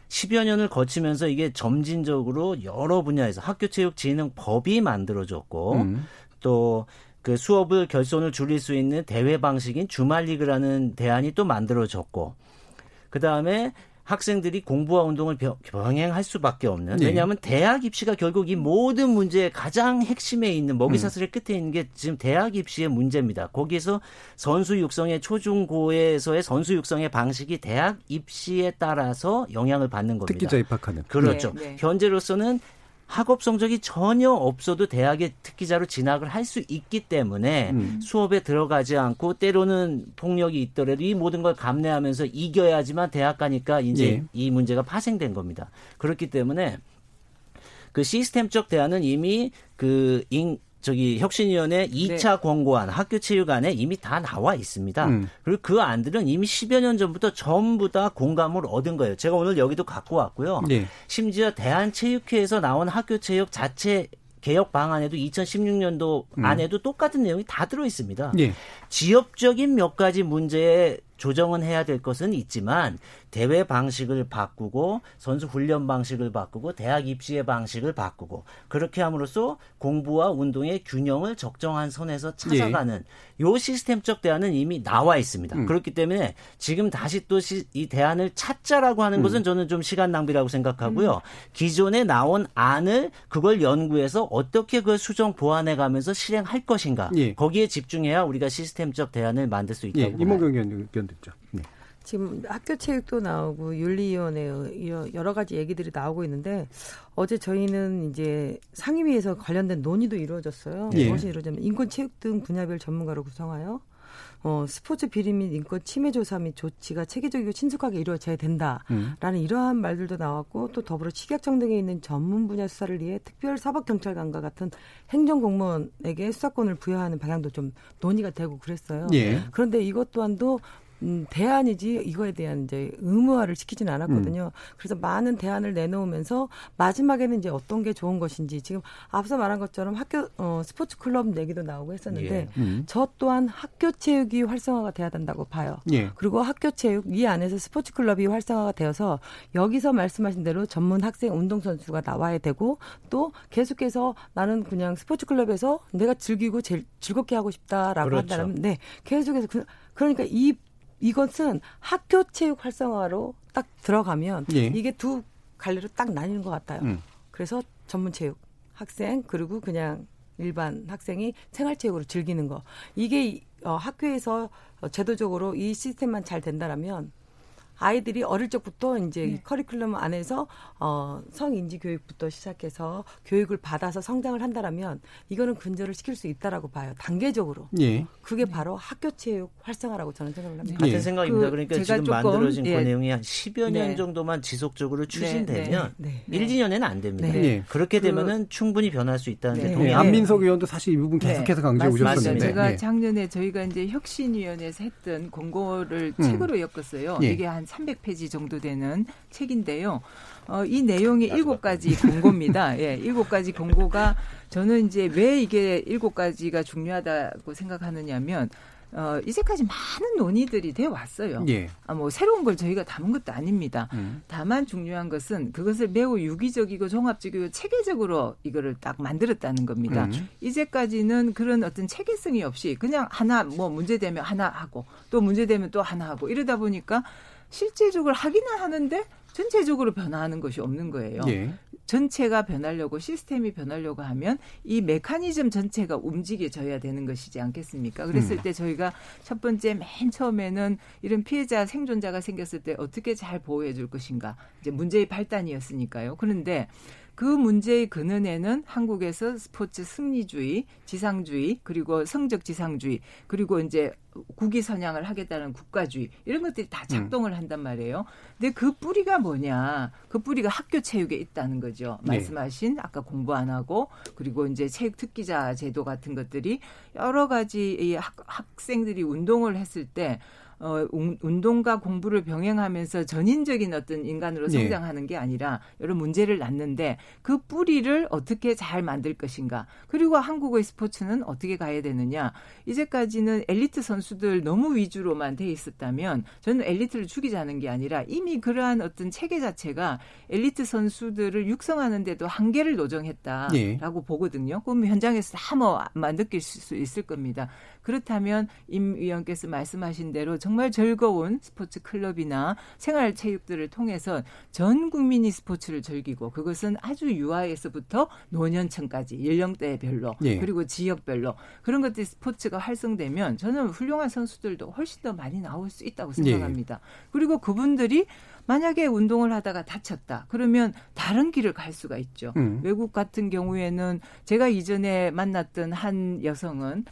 십여 년을 거치면서 이게 점진적으로 여러 분야에서 학교체육진흥법이 만들어졌고 음. 또 그 수업을 결손을 줄일 수 있는 대회 방식인 주말리그라는 대안이 또 만들어졌고 그다음에 학생들이 공부와 운동을 병행할 수밖에 없는 네. 왜냐하면 대학 입시가 결국 이 모든 문제의 가장 핵심에 있는 먹이사슬의 음. 끝에 있는 게 지금 대학 입시의 문제입니다. 거기에서 선수 육성의 초중고에서의 선수 육성의 방식이 대학 입시에 따라서 영향을 받는 겁니다. 특기자 입학하는. 그렇죠. 네, 네. 현재로서는 학업 성적이 전혀 없어도 대학에 특기자로 진학을 할 수 있기 때문에 음. 수업에 들어가지 않고 때로는 폭력이 있더라도 이 모든 걸 감내하면서 이겨야지만 대학 가니까 이제 예. 이 문제가 파생된 겁니다. 그렇기 때문에 그 시스템적 대안은 이미 그 인, 저기 혁신위원회 이 차 네. 권고안 학교체육안에 이미 다 나와 있습니다. 음. 그리고 그 안들은 이미 십여 년 전부터 전부 다 공감을 얻은 거예요. 제가 오늘 여기도 갖고 왔고요. 네. 심지어 대한체육회에서 나온 학교체육 자체 개혁 방안에도 이천십육 년도 음. 안에도 똑같은 내용이 다 들어있습니다. 네. 지역적인 몇 가지 문제에 조정은 해야 될 것은 있지만 대회 방식을 바꾸고 선수 훈련 방식을 바꾸고 대학 입시의 방식을 바꾸고 그렇게 함으로써 공부와 운동의 균형을 적정한 선에서 찾아가는 예. 이 시스템적 대안은 이미 나와 있습니다. 음. 그렇기 때문에 지금 다시 또 이 대안을 찾자라고 하는 음. 것은 저는 좀 시간 낭비라고 생각하고요. 음. 기존에 나온 안을 그걸 연구해서 어떻게 그걸 수정 보완해가면서 실행할 것인가 예. 거기에 집중해야 우리가 시스템적 대안을 만들 수 있다고 예. 임오경 의원님 됐죠. 네. 지금 학교 체육도 나오고 윤리위원회 여러 가지 얘기들이 나오고 있는데 어제 저희는 이제 상임위에서 관련된 논의도 이루어졌어요. 예. 무엇이 이루어졌냐면 인권 체육 등 분야별 전문가로 구성하여 어, 스포츠 비리 및 인권 침해 조사 및 조치가 체계적이고 친숙하게 이루어져야 된다라는 음. 이러한 말들도 나왔고 또 더불어 식약청 등에 있는 전문 분야 수사를 위해 특별 사법경찰관과 같은 행정공무원에게 수사권을 부여하는 방향도 좀 논의가 되고 그랬어요. 예. 그런데 이것 또한도 음, 대안이지 이거에 대한 이제 의무화를 시키진 않았거든요. 음. 그래서 많은 대안을 내놓으면서 마지막에는 이제 어떤 게 좋은 것인지 지금 앞서 말한 것처럼 학교 어, 스포츠 클럽 얘기도 나오고 했었는데 예. 음. 저 또한 학교 체육이 활성화가 돼야 된다고 봐요. 예. 그리고 학교 체육 이 안에서 스포츠 클럽이 활성화가 되어서 여기서 말씀하신 대로 전문 학생 운동 선수가 나와야 되고 또 계속해서 나는 그냥 스포츠 클럽에서 내가 즐기고 제일 즐겁게 하고 싶다라고 그렇죠. 한다면 네 계속해서 그, 그러니까 이 이것은 학교 체육 활성화로 딱 들어가면 예. 이게 두 갈래로 딱 나뉘는 것 같아요. 음. 그래서 전문 체육, 학생 그리고 그냥 일반 학생이 생활 체육으로 즐기는 거. 이게 어, 학교에서 제도적으로 이 시스템만 잘 된다라면 아이들이 어릴 적부터 이제 네. 커리큘럼 안에서 어, 성인지 교육부터 시작해서 교육을 받아서 성장을 한다라면 이거는 근절을 시킬 수 있다라고 봐요. 단계적으로. 예. 그게 네. 바로 학교 체육 활성화라고 저는 생각을 합니다. 같은 예. 생각입니다. 그 그러니까 지금 조금, 만들어진 예. 그 내용이 한 십여 년 네. 정도만 지속적으로 추진되면 네. 네. 네. 일, 이 년에는 안 됩니다. 네. 네. 그렇게 되면은 그, 충분히 변할 수 있다는 네. 데 동의. 네. 안민석 의원도 사실 이 부분 계속해서 네. 강조해 오셨었는데. 제가 네. 작년에 저희가 이제 혁신위원회에서 했던 공고를 음. 책으로 엮었어요. 예. 이게 한 삼백 페이지 정도 되는 책인데요. 어, 이 내용이 일곱 가지 공고입니다. 예, 일곱 가지 공고가 저는 이제 왜 이게 일곱 가지가 중요하다고 생각하느냐면 어, 이제까지 많은 논의들이 돼 왔어요. 예. 아, 뭐 새로운 걸 저희가 담은 것도 아닙니다. 음. 다만 중요한 것은 그것을 매우 유기적이고 종합적이고 체계적으로 이거를 딱 만들었다는 겁니다. 음. 이제까지는 그런 어떤 체계성이 없이 그냥 하나 뭐 문제되면 하나 하고 또 문제되면 또 하나 하고 이러다 보니까 실제적으로 하기는 하는데 전체적으로 변화하는 것이 없는 거예요. 예. 전체가 변하려고 시스템이 변하려고 하면 이 메커니즘 전체가 움직여져야 되는 것이지 않겠습니까? 그랬을 음. 때 저희가 첫 번째 맨 처음에는 이런 피해자 생존자가 생겼을 때 어떻게 잘 보호해 줄 것인가. 이제 문제의 발단이었으니까요. 그런데 그 문제의 근원에는 한국에서 스포츠 승리주의, 지상주의, 그리고 성적 지상주의, 그리고 이제 국위 선양을 하겠다는 국가주의 이런 것들이 다 작동을 음. 한단 말이에요. 근데 그 뿌리가 뭐냐? 그 뿌리가 학교 체육에 있다는 거죠. 말씀하신 네. 아까 공부 안 하고 그리고 이제 체육 특기자 제도 같은 것들이 여러 가지 이 학, 학생들이 운동을 했을 때 어, 운동과 공부를 병행하면서 전인적인 어떤 인간으로 성장하는 네. 게 아니라 여러 문제를 낳는데 그 뿌리를 어떻게 잘 만들 것인가. 그리고 한국의 스포츠는 어떻게 가야 되느냐. 이제까지는 엘리트 선수들 너무 위주로만 돼 있었다면 저는 엘리트를 죽이자는 게 아니라 이미 그러한 어떤 체계 자체가 엘리트 선수들을 육성하는 데도 한계를 노정했다라고 네. 보거든요. 그럼 현장에서 다 뭐 느낄 수 있을 겁니다. 그렇다면 임 의원께서 말씀하신 대로 정말 즐거운 스포츠 클럽이나 생활체육들을 통해서 전 국민이 스포츠를 즐기고 그것은 아주 유아에서부터 노년층까지 연령대별로 예. 그리고 지역별로 그런 것들이 스포츠가 활성되면 저는 훌륭한 선수들도 훨씬 더 많이 나올 수 있다고 생각합니다. 예. 그리고 그분들이 만약에 운동을 하다가 다쳤다. 그러면 다른 길을 갈 수가 있죠. 음. 외국 같은 경우에는 제가 이전에 만났던 한 여성은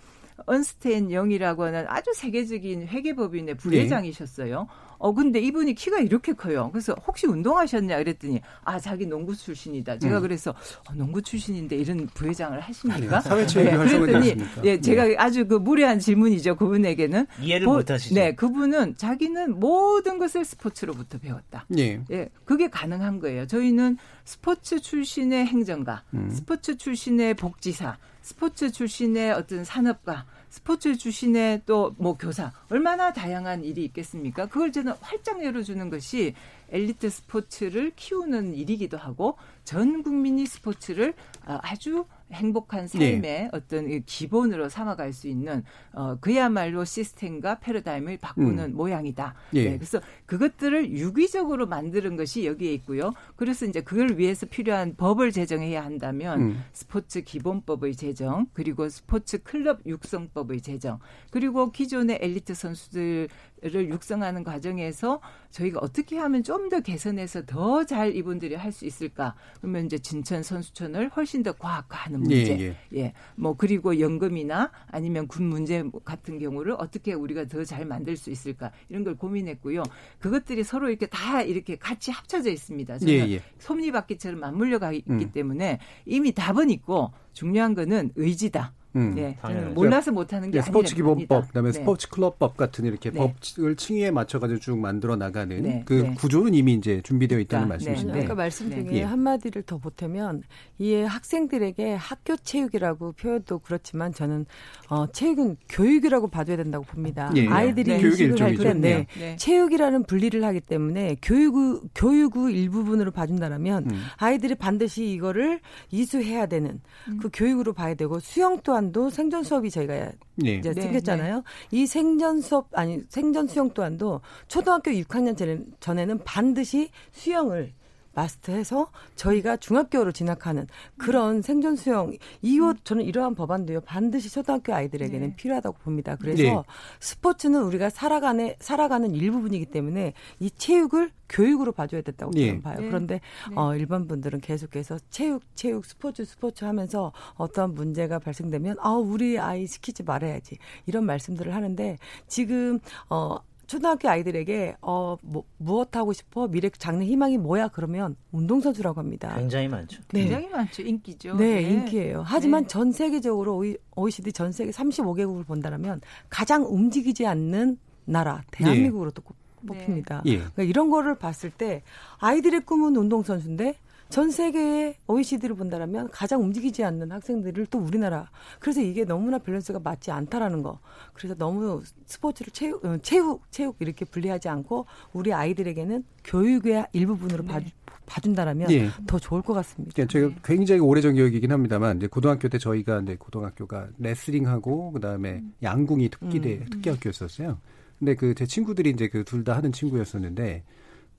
언스테인 영이라고 하는 아주 세계적인 회계법인의 부회장이셨어요. 예. 어 근데 이분이 키가 이렇게 커요. 그래서 혹시 운동하셨냐 그랬더니 아 자기 농구 출신이다. 제가 음. 그래서 어, 농구 출신인데 이런 부회장을 하십니까? 사회체육이 네, 활성화되었습니까? 네, 그랬더니 예, 제가 네. 아주 그 무례한 질문이죠. 그분에게는 이해를 보, 못하시죠. 네, 그분은 자기는 모든 것을 스포츠로부터 배웠다. 예, 예 그게 가능한 거예요. 저희는 스포츠 출신의 행정가, 음. 스포츠 출신의 복지사. 스포츠 출신의 어떤 산업가, 스포츠 출신의 또 뭐 교사 얼마나 다양한 일이 있겠습니까? 그걸 저는 활짝 열어주는 것이 엘리트 스포츠를 키우는 일이기도 하고 전 국민이 스포츠를 아주 행복한 삶의 네. 어떤 기본으로 삼아갈 수 있는 어, 그야말로 시스템과 패러다임을 바꾸는 음. 모양이다. 네. 네, 그래서 그것들을 유기적으로 만드는 것이 여기에 있고요. 그래서 이제 그걸 위해서 필요한 법을 제정해야 한다면 음. 스포츠 기본법의 제정, 그리고 스포츠 클럽 육성법의 제정, 그리고 기존의 엘리트 선수들 를 육성하는 과정에서 저희가 어떻게 하면 좀 더 개선해서 더 잘 이분들이 할 수 있을까? 그러면 이제 진천 선수촌을 훨씬 더 과학화하는 문제, 예, 예. 예, 뭐 그리고 연금이나 아니면 군 문제 같은 경우를 어떻게 우리가 더 잘 만들 수 있을까? 이런 걸 고민했고요. 그것들이 서로 이렇게 다 이렇게 같이 합쳐져 있습니다. 저는 예, 예. 솜니바퀴처럼 맞물려 가기 음. 때문에 이미 답은 있고 중요한 거는 의지다. 음, 네, 몰라서 못하는 게 네, 아니라 스포츠 기본법, 그다음에 네. 스포츠 클럽법 같은 이렇게 네. 법을 층위에 맞춰가지고 쭉 만들어 나가는 네. 그 네. 구조는 이미 이제 준비되어 있다는 네. 말씀이신데 네. 아까 말씀 중에 네. 한 마디를 더 보태면 이 학생들에게 학교 체육이라고 표현도 그렇지만 저는 어, 체육은 교육이라고 봐줘야 된다고 봅니다. 네. 아이들이 네. 인식을 할 텐데 네. 네. 체육이라는 분리를 하기 때문에 교육의 교육의 일부분으로 봐준다라면 음. 아이들이 반드시 이거를 이수해야 되는 음. 그 교육으로 봐야 되고 수영 또한 도 생존 수업이 저희가 네. 이제 생겼잖아요. 네, 네. 이 생존 수업 아니 생존 수영 또한도 초등학교 육 학년 전에는 반드시 수영을 마스터해서 저희가 중학교로 진학하는 그런 생존 수영 이후 저는 이러한 법안도요 반드시 초등학교 아이들에게는 네. 필요하다고 봅니다. 그래서 네. 스포츠는 우리가 살아가는 살아가는 일부분이기 때문에 이 체육을 교육으로 봐줘야 됐다고 네. 저는 봐요. 네. 그런데 네. 어, 일반 분들은 계속해서 체육, 체육, 스포츠, 스포츠 하면서 어떠한 문제가 발생되면 아 우리 아이 시키지 말아야지 이런 말씀들을 하는데 지금 어. 초등학교 아이들에게 어, 뭐, 무엇 하고 싶어? 미래 장래 희망이 뭐야? 그러면 운동선수라고 합니다. 굉장히 많죠. 네. 굉장히 많죠. 인기죠. 네. 네. 인기예요. 하지만 네. 전 세계적으로 오이시디 전 세계 삼십오 개국을 본다면 가장 움직이지 않는 나라 대한민국으로 또 네. 뽑힙니다. 네. 예. 그러니까 이런 거를 봤을 때 아이들의 꿈은 운동선수인데 전 세계의 오이시디를 본다라면 가장 움직이지 않는 학생들을 또 우리나라. 그래서 이게 너무나 밸런스가 맞지 않다라는 거. 그래서 너무 스포츠를 체육, 체육, 체육 이렇게 분리하지 않고 우리 아이들에게는 교육의 일부분으로 네. 봐준다라면 예. 더 좋을 것 같습니다. 예, 저희가 굉장히 오래전 기억이긴 합니다만 이제 고등학교 때 저희가 이제 고등학교가 레슬링하고 그다음에 음. 양궁이 특기대, 음. 특기학교였었어요. 근데 그 제 친구들이 이제 그 둘 다 하는 친구였었는데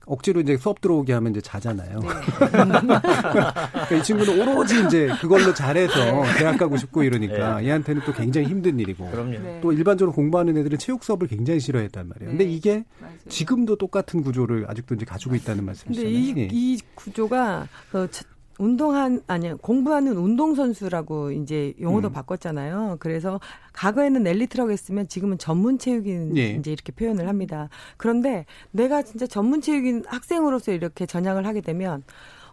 억지로 이제 수업 들어오게 하면 이제 자잖아요. 네. 그러니까 이 친구는 오로지 이제 그걸로 잘해서 대학 가고 싶고 이러니까 네. 얘한테는 또 굉장히 힘든 일이고. 그럼요. 네. 또 일반적으로 공부하는 애들은 체육 수업을 굉장히 싫어했단 말이에요. 네. 근데 이게 맞아요. 지금도 똑같은 구조를 아직도 이제 가지고 있다는 말씀이시잖아요. 근데 이, 네. 이 구조가 그 운동한 아니 공부하는 운동 선수라고 이제 용어도 음. 바꿨잖아요. 그래서 과거에는 엘리트라고 했으면 지금은 전문 체육인 예. 이제 이렇게 표현을 합니다. 그런데 내가 진짜 전문 체육인 학생으로서 이렇게 전향을 하게 되면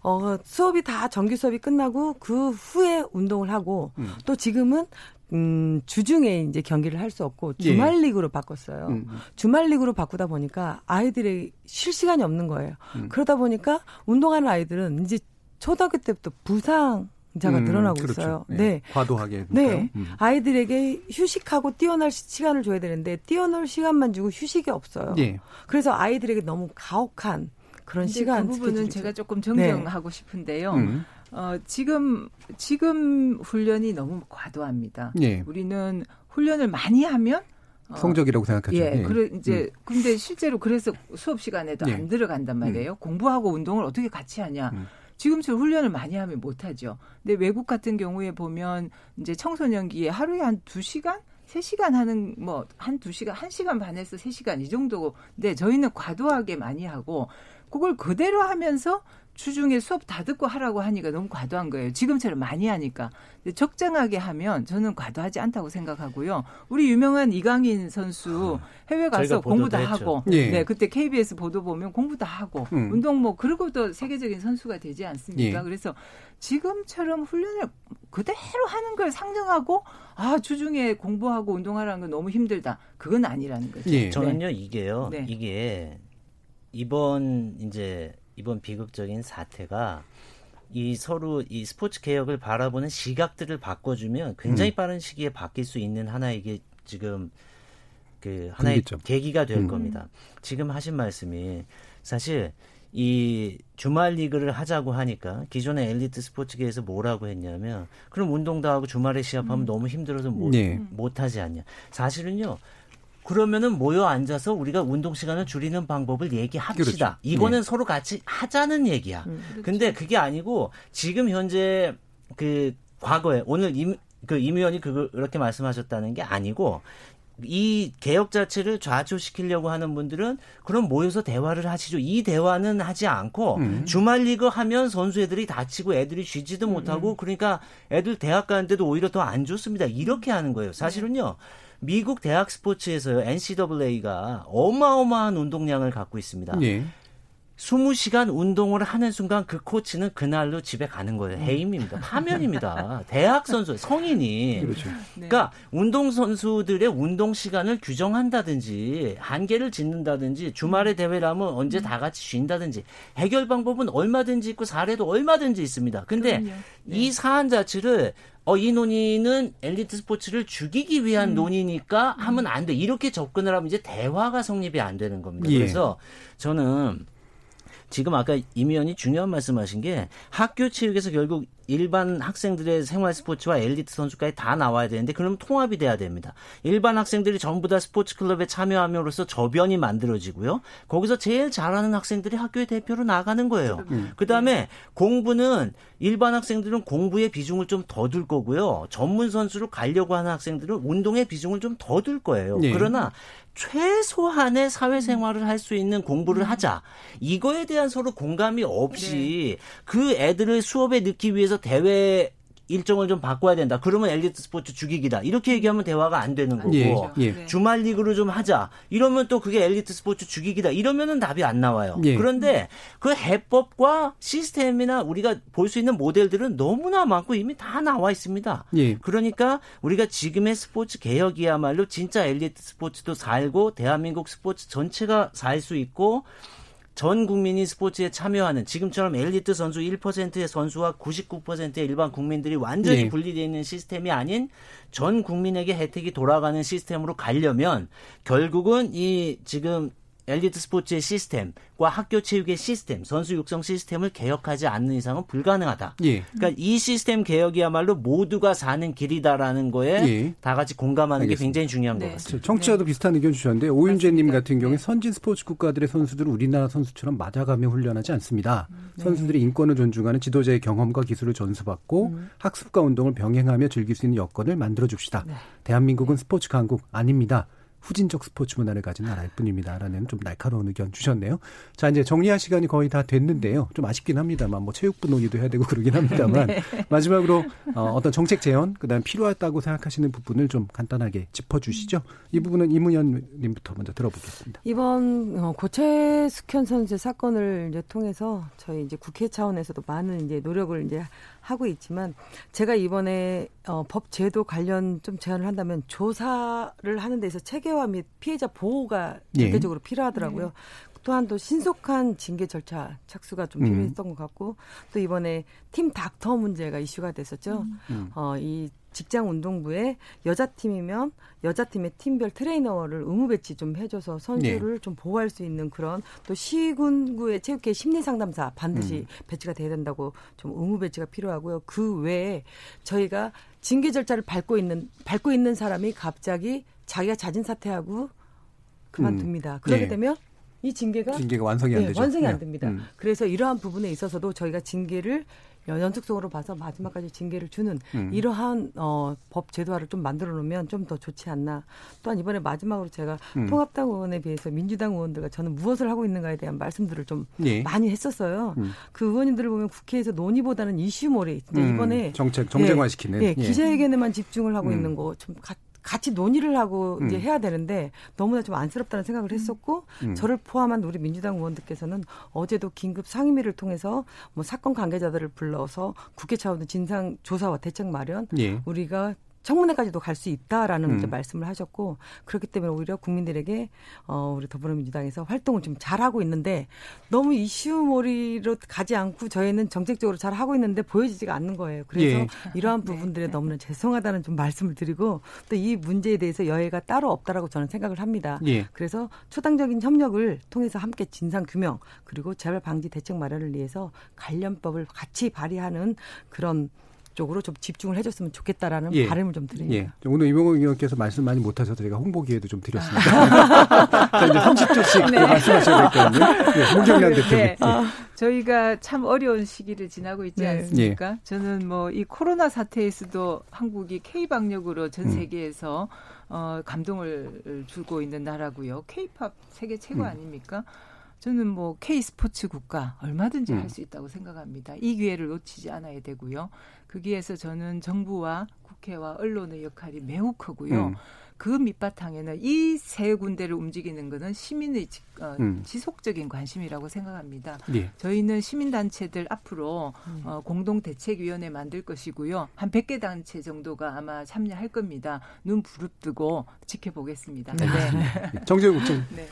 어 수업이 다 정규 수업이 끝나고 그 후에 운동을 하고 음. 또 지금은 음, 주중에 이제 경기를 할 수 없고 주말 리그로 바꿨어요. 음. 주말 리그로 바꾸다 보니까 아이들이 쉴 시간이 없는 거예요. 음. 그러다 보니까 운동하는 아이들은 이제 초등학교 때부터 부상자가 음, 늘어나고 그렇죠. 있어요. 네. 네. 과도하게. 네. 음. 아이들에게 휴식하고 뛰어놀 시간을 줘야 되는데 뛰어놀 시간만 주고 휴식이 없어요. 예. 그래서 아이들에게 너무 가혹한 그런 시간. 그 부분은 제가 조금 정정하고 네. 싶은데요. 음. 어, 지금 지금 훈련이 너무 과도합니다. 예. 우리는 훈련을 많이 하면 성적이라고 생각하죠. 예, 예. 그래 이제 음. 근데 실제로 그래서 수업 시간에도 예. 안 들어간단 말이에요. 음. 공부하고 운동을 어떻게 같이 하냐. 음. 지금처럼 훈련을 많이 하면 못하죠. 근데 외국 같은 경우에 보면 이제 청소년기에 하루에 한 두 시간? 세 시간 하는, 뭐, 한 두 시간, 한 시간 반에서 세 시간 이 정도고. 근데 저희는 과도하게 많이 하고, 그걸 그대로 하면서 주중에 수업 다 듣고 하라고 하니까 너무 과도한 거예요. 지금처럼 많이 하니까. 근데 적정하게 하면 저는 과도하지 않다고 생각하고요. 우리 유명한 이강인 선수 해외 가서 공부 다 하고, 예. 네, 그때 케이비에스 보도 보면 공부 다 하고, 음. 운동 뭐, 그러고도 세계적인 선수가 되지 않습니까? 예. 그래서 지금처럼 훈련을 그대로 하는 걸 상정하고, 아, 주중에 공부하고 운동하라는 건 너무 힘들다. 그건 아니라는 거죠. 예. 저는요, 이게요, 네. 이게 이번 이제 이번 비극적인 사태가 이 서로 이 스포츠 개혁을 바라보는 시각들을 바꿔주면 굉장히 음. 빠른 시기에 바뀔 수 있는 하나의 이게 지금 그 하나의 분기점. 계기가 될 음. 겁니다. 지금 하신 말씀이 사실 이 주말 리그를 하자고 하니까 기존의 엘리트 스포츠계에서 뭐라고 했냐면 그럼 운동도 하고 주말에 시합하면 음. 너무 힘들어서 못, 네. 못하지 않냐. 사실은요. 그러면은 모여 앉아서 우리가 운동 시간을 줄이는 방법을 얘기합시다. 그렇죠. 이거는 네. 서로 같이 하자는 얘기야. 음, 그렇죠. 근데 그게 아니고 지금 현재 그 과거에 오늘 임, 그 임 의원이 그렇게 말씀하셨다는 게 아니고 이 개혁 자체를 좌초시키려고 하는 분들은 그럼 모여서 대화를 하시죠. 이 대화는 하지 않고 음. 주말 리그 하면 선수 애들이 다치고 애들이 쉬지도 음. 못하고 그러니까 애들 대학 가는데도 오히려 더 안 좋습니다. 이렇게 하는 거예요. 사실은요. 미국 대학 스포츠에서요, 엔씨에이에이가 어마어마한 운동량을 갖고 있습니다. 예. 스무 시간 운동을 하는 순간 그 코치는 그날로 집에 가는 거예요. 해임입니다. 파면입니다. 대학 선수, 성인이. 그렇죠. 그러니까 네. 운동 선수들의 운동 시간을 규정한다든지 한계를 짓는다든지 주말에 대회라면 언제 음. 다 같이 쉰다든지 해결 방법은 얼마든지 있고 사례도 얼마든지 있습니다. 근데 네. 이 사안 자체를 어, 이 논의는 엘리트 스포츠를 죽이기 위한 음. 논의니까 하면 안 돼. 이렇게 접근을 하면 이제 대화가 성립이 안 되는 겁니다. 예. 그래서 저는 지금 아까 임 의원이 중요한 말씀하신 게 학교 체육에서 결국 일반 학생들의 생활 스포츠와 엘리트 선수까지 다 나와야 되는데 그럼 통합이 돼야 됩니다. 일반 학생들이 전부 다 스포츠 클럽에 참여함으로써 저변이 만들어지고요. 거기서 제일 잘하는 학생들이 학교의 대표로 나가는 거예요. 음. 그다음에 네. 공부는 일반 학생들은 공부의 비중을 좀 더 둘 거고요. 전문 선수로 가려고 하는 학생들은 운동의 비중을 좀 더 둘 거예요. 네. 그러나 최소한의 사회생활을 할 수 있는 공부를 음. 하자. 이거에 대한 서로 공감이 없이 네. 그 애들을 수업에 넣기 위해서 대회 일정을 좀 바꿔야 된다. 그러면 엘리트 스포츠 죽이기다. 이렇게 얘기하면 대화가 안 되는 거고. 예, 예. 주말 리그로 좀 하자. 이러면 또 그게 엘리트 스포츠 죽이기다. 이러면은 답이 안 나와요. 예. 그런데 그 해법과 시스템이나 우리가 볼 수 있는 모델들은 너무나 많고 이미 다 나와 있습니다. 예. 그러니까 우리가 지금의 스포츠 개혁이야말로 진짜 엘리트 스포츠도 살고 대한민국 스포츠 전체가 살 수 있고 전 국민이 스포츠에 참여하는 지금처럼 엘리트 선수 일 퍼센트의 선수와 구십구 퍼센트의 일반 국민들이 완전히 네. 분리되어 있는 시스템이 아닌 전 국민에게 혜택이 돌아가는 시스템으로 가려면 결국은 이 지금 엘리트 스포츠의 시스템과 학교 체육의 시스템, 선수 육성 시스템을 개혁하지 않는 이상은 불가능하다. 예. 그러니까 이 시스템 개혁이야말로 모두가 사는 길이다라는 거에 예. 다 같이 공감하는 알겠습니다. 게 굉장히 중요한 네. 것 같습니다. 청취자도 네. 비슷한 의견 주셨는데 오윤재님 같은 경우에 선진 스포츠 국가들의 선수들은 우리나라 선수처럼 맞아가며 훈련하지 않습니다. 네. 선수들이 인권을 존중하는 지도자의 경험과 기술을 전수받고 음. 학습과 운동을 병행하며 즐길 수 있는 여건을 만들어줍시다. 네. 대한민국은 스포츠 강국 아닙니다. 후진적 스포츠 문화를 가진 나라일 뿐입니다. 라는 좀 날카로운 의견 주셨네요. 자, 이제 정리할 시간이 거의 다 됐는데요. 좀 아쉽긴 합니다만, 뭐 체육부 논의도 해야 되고 그러긴 합니다만, 네. 마지막으로 어, 어떤 정책 제언, 그 다음에 필요하다고 생각하시는 부분을 좀 간단하게 짚어주시죠. 이 부분은 임은현 님부터 먼저 들어보겠습니다. 이번 고최숙현 선수의 사건을 이제 통해서 저희 이제 국회 차원에서도 많은 이제 노력을 이제 하고 있지만, 제가 이번에 어, 법 제도 관련 좀 제안을 한다면 조사를 하는 데서 체계화 및 피해자 보호가 절대적으로 예. 필요하더라고요. 예. 또한 또 신속한 징계 절차 착수가 좀 필요했던 음. 것 같고, 또 이번에 팀 닥터 문제가 이슈가 됐었죠. 음. 어, 이 직장운동부에 여자팀이면 여자팀의 팀별 트레이너를 의무 배치 좀 해줘서 선수를 네. 좀 보호할 수 있는 그런, 또 시군구의 체육회 심리상담사 반드시 음. 배치가 돼야 된다고 좀 의무 배치가 필요하고요. 그 외에 저희가 징계 절차를 밟고 있는 밟고 있는 사람이 갑자기 자기가 자진 사퇴하고 그만둡니다. 음. 그러게 네. 되면 이 징계가 징계가 완성이 안 네, 되죠. 완성이 안 됩니다. 음. 그래서 이러한 부분에 있어서도 저희가 징계를 연속적으로 봐서 마지막까지 징계를 주는 음. 이러한 어, 법 제도화를 좀 만들어 놓으면 좀 더 좋지 않나. 또한 이번에 마지막으로 제가 음. 통합당 의원에 비해서 민주당 의원들과 저는 무엇을 하고 있는가에 대한 말씀들을 좀 예. 많이 했었어요. 음. 그 의원님들을 보면 국회에서 논의보다는 이슈몰이 음. 이번에 정책 정쟁화시키는 예, 예, 예. 기자회견에만 집중을 하고 음. 있는 거 좀 같이 논의를 하고 음. 이제 해야 되는데 너무나 좀 안쓰럽다는 생각을 했었고 음. 저를 포함한 우리 민주당 의원들께서는 어제도 긴급 상임위를 통해서 뭐 사건 관계자들을 불러서 국회 차원의 진상 조사와 대책 마련, 예. 우리가 청문회까지도 갈 수 있다라는 음. 이제 말씀을 하셨고, 그렇기 때문에 오히려 국민들에게 어, 우리 더불어민주당에서 활동을 좀 잘하고 있는데 너무 이슈몰이로 가지 않고 저희는 정책적으로 잘하고 있는데 보여지지가 않는 거예요. 그래서 예. 이러한 부분들에 네. 너무나 죄송하다는 좀 말씀을 드리고, 또 이 문제에 대해서 여해가 따로 없다라고 저는 생각을 합니다. 예. 그래서 초당적인 협력을 통해서 함께 진상규명 그리고 재발 방지 대책 마련을 위해서 관련법을 같이 발의하는 그런 쪽으로 좀 집중을 해줬으면 좋겠다라는 예. 바람을 좀 드립니다. 예. 오늘 임오경 의원께서 말씀 많이 못하셔서 제가 홍보 기회도 좀 드렸습니다. 자, 이제 삼십 초씩 네. 말씀하셔야 될 거거든요. 네, 문경란 대표. 네. 예. 어, 저희가 참 어려운 시기를 지나고 있지 네. 않습니까? 예. 저는 뭐 이 코로나 사태에서도 한국이 K-방역으로 전 세계에서 음. 어, 감동을 주고 있는 나라고요. K-팝 세계 최고 음. 아닙니까? 저는 뭐 K-스포츠 국가 얼마든지 음. 할 수 있다고 생각합니다. 이 기회를 놓치지 않아야 되고요. 거기에서 저는 정부와 국회와 언론의 역할이 매우 크고요. 음. 그 밑바탕에는 이 세 군데를 움직이는 것은 시민의 지, 어, 음. 지속적인 관심이라고 생각합니다. 예. 저희는 시민단체들 앞으로 음. 어, 공동대책위원회 만들 것이고요. 한 백 개 단체 정도가 아마 참여할 겁니다. 눈 부릅뜨고 지켜보겠습니다. 네. 네. 정재욱 국장. 네.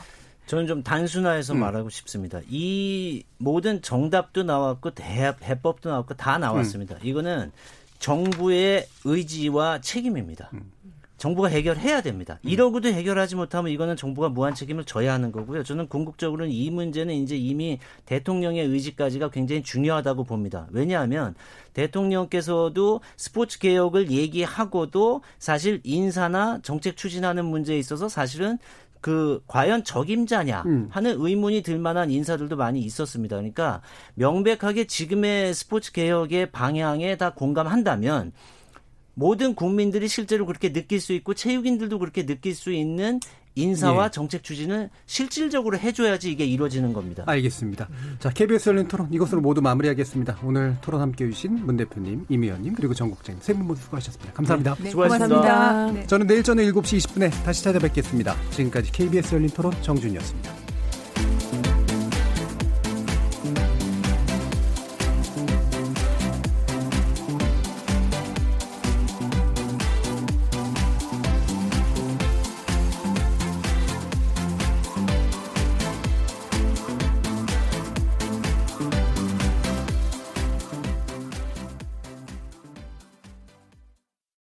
저는 좀 단순화해서 음. 말하고 싶습니다. 이 모든 정답도 나왔고 대합, 해법도 나왔고 다 나왔습니다. 음. 이거는 정부의 의지와 책임입니다. 음. 정부가 해결해야 됩니다. 음. 이러고도 해결하지 못하면 이거는 정부가 무한 책임을 져야 하는 거고요. 저는 궁극적으로는 이 문제는 이제 이미 대통령의 의지까지가 굉장히 중요하다고 봅니다. 왜냐하면 대통령께서도 스포츠 개혁을 얘기하고도 사실 인사나 정책 추진하는 문제에 있어서 사실은 그 과연 적임자냐 하는 의문이 들만한 인사들도 많이 있었습니다. 그러니까 명백하게 지금의 스포츠 개혁의 방향에 다 공감한다면 모든 국민들이 실제로 그렇게 느낄 수 있고 체육인들도 그렇게 느낄 수 있는 인사와 예. 정책 추진을 실질적으로 해줘야지 이게 이루어지는 겁니다. 알겠습니다. 자, 케이비에스 열린 토론 이것으로 모두 마무리하겠습니다. 오늘 토론 함께해 주신 문 대표님, 임 의원님 그리고 정 국장님 세 분 모두 수고하셨습니다. 감사합니다. 네, 네, 수고하셨습니다. 고맙습니다. 저는 내일 저녁 일곱 시 이십 분에 다시 찾아뵙겠습니다. 지금까지 케이비에스 열린 토론 정준이었습니다.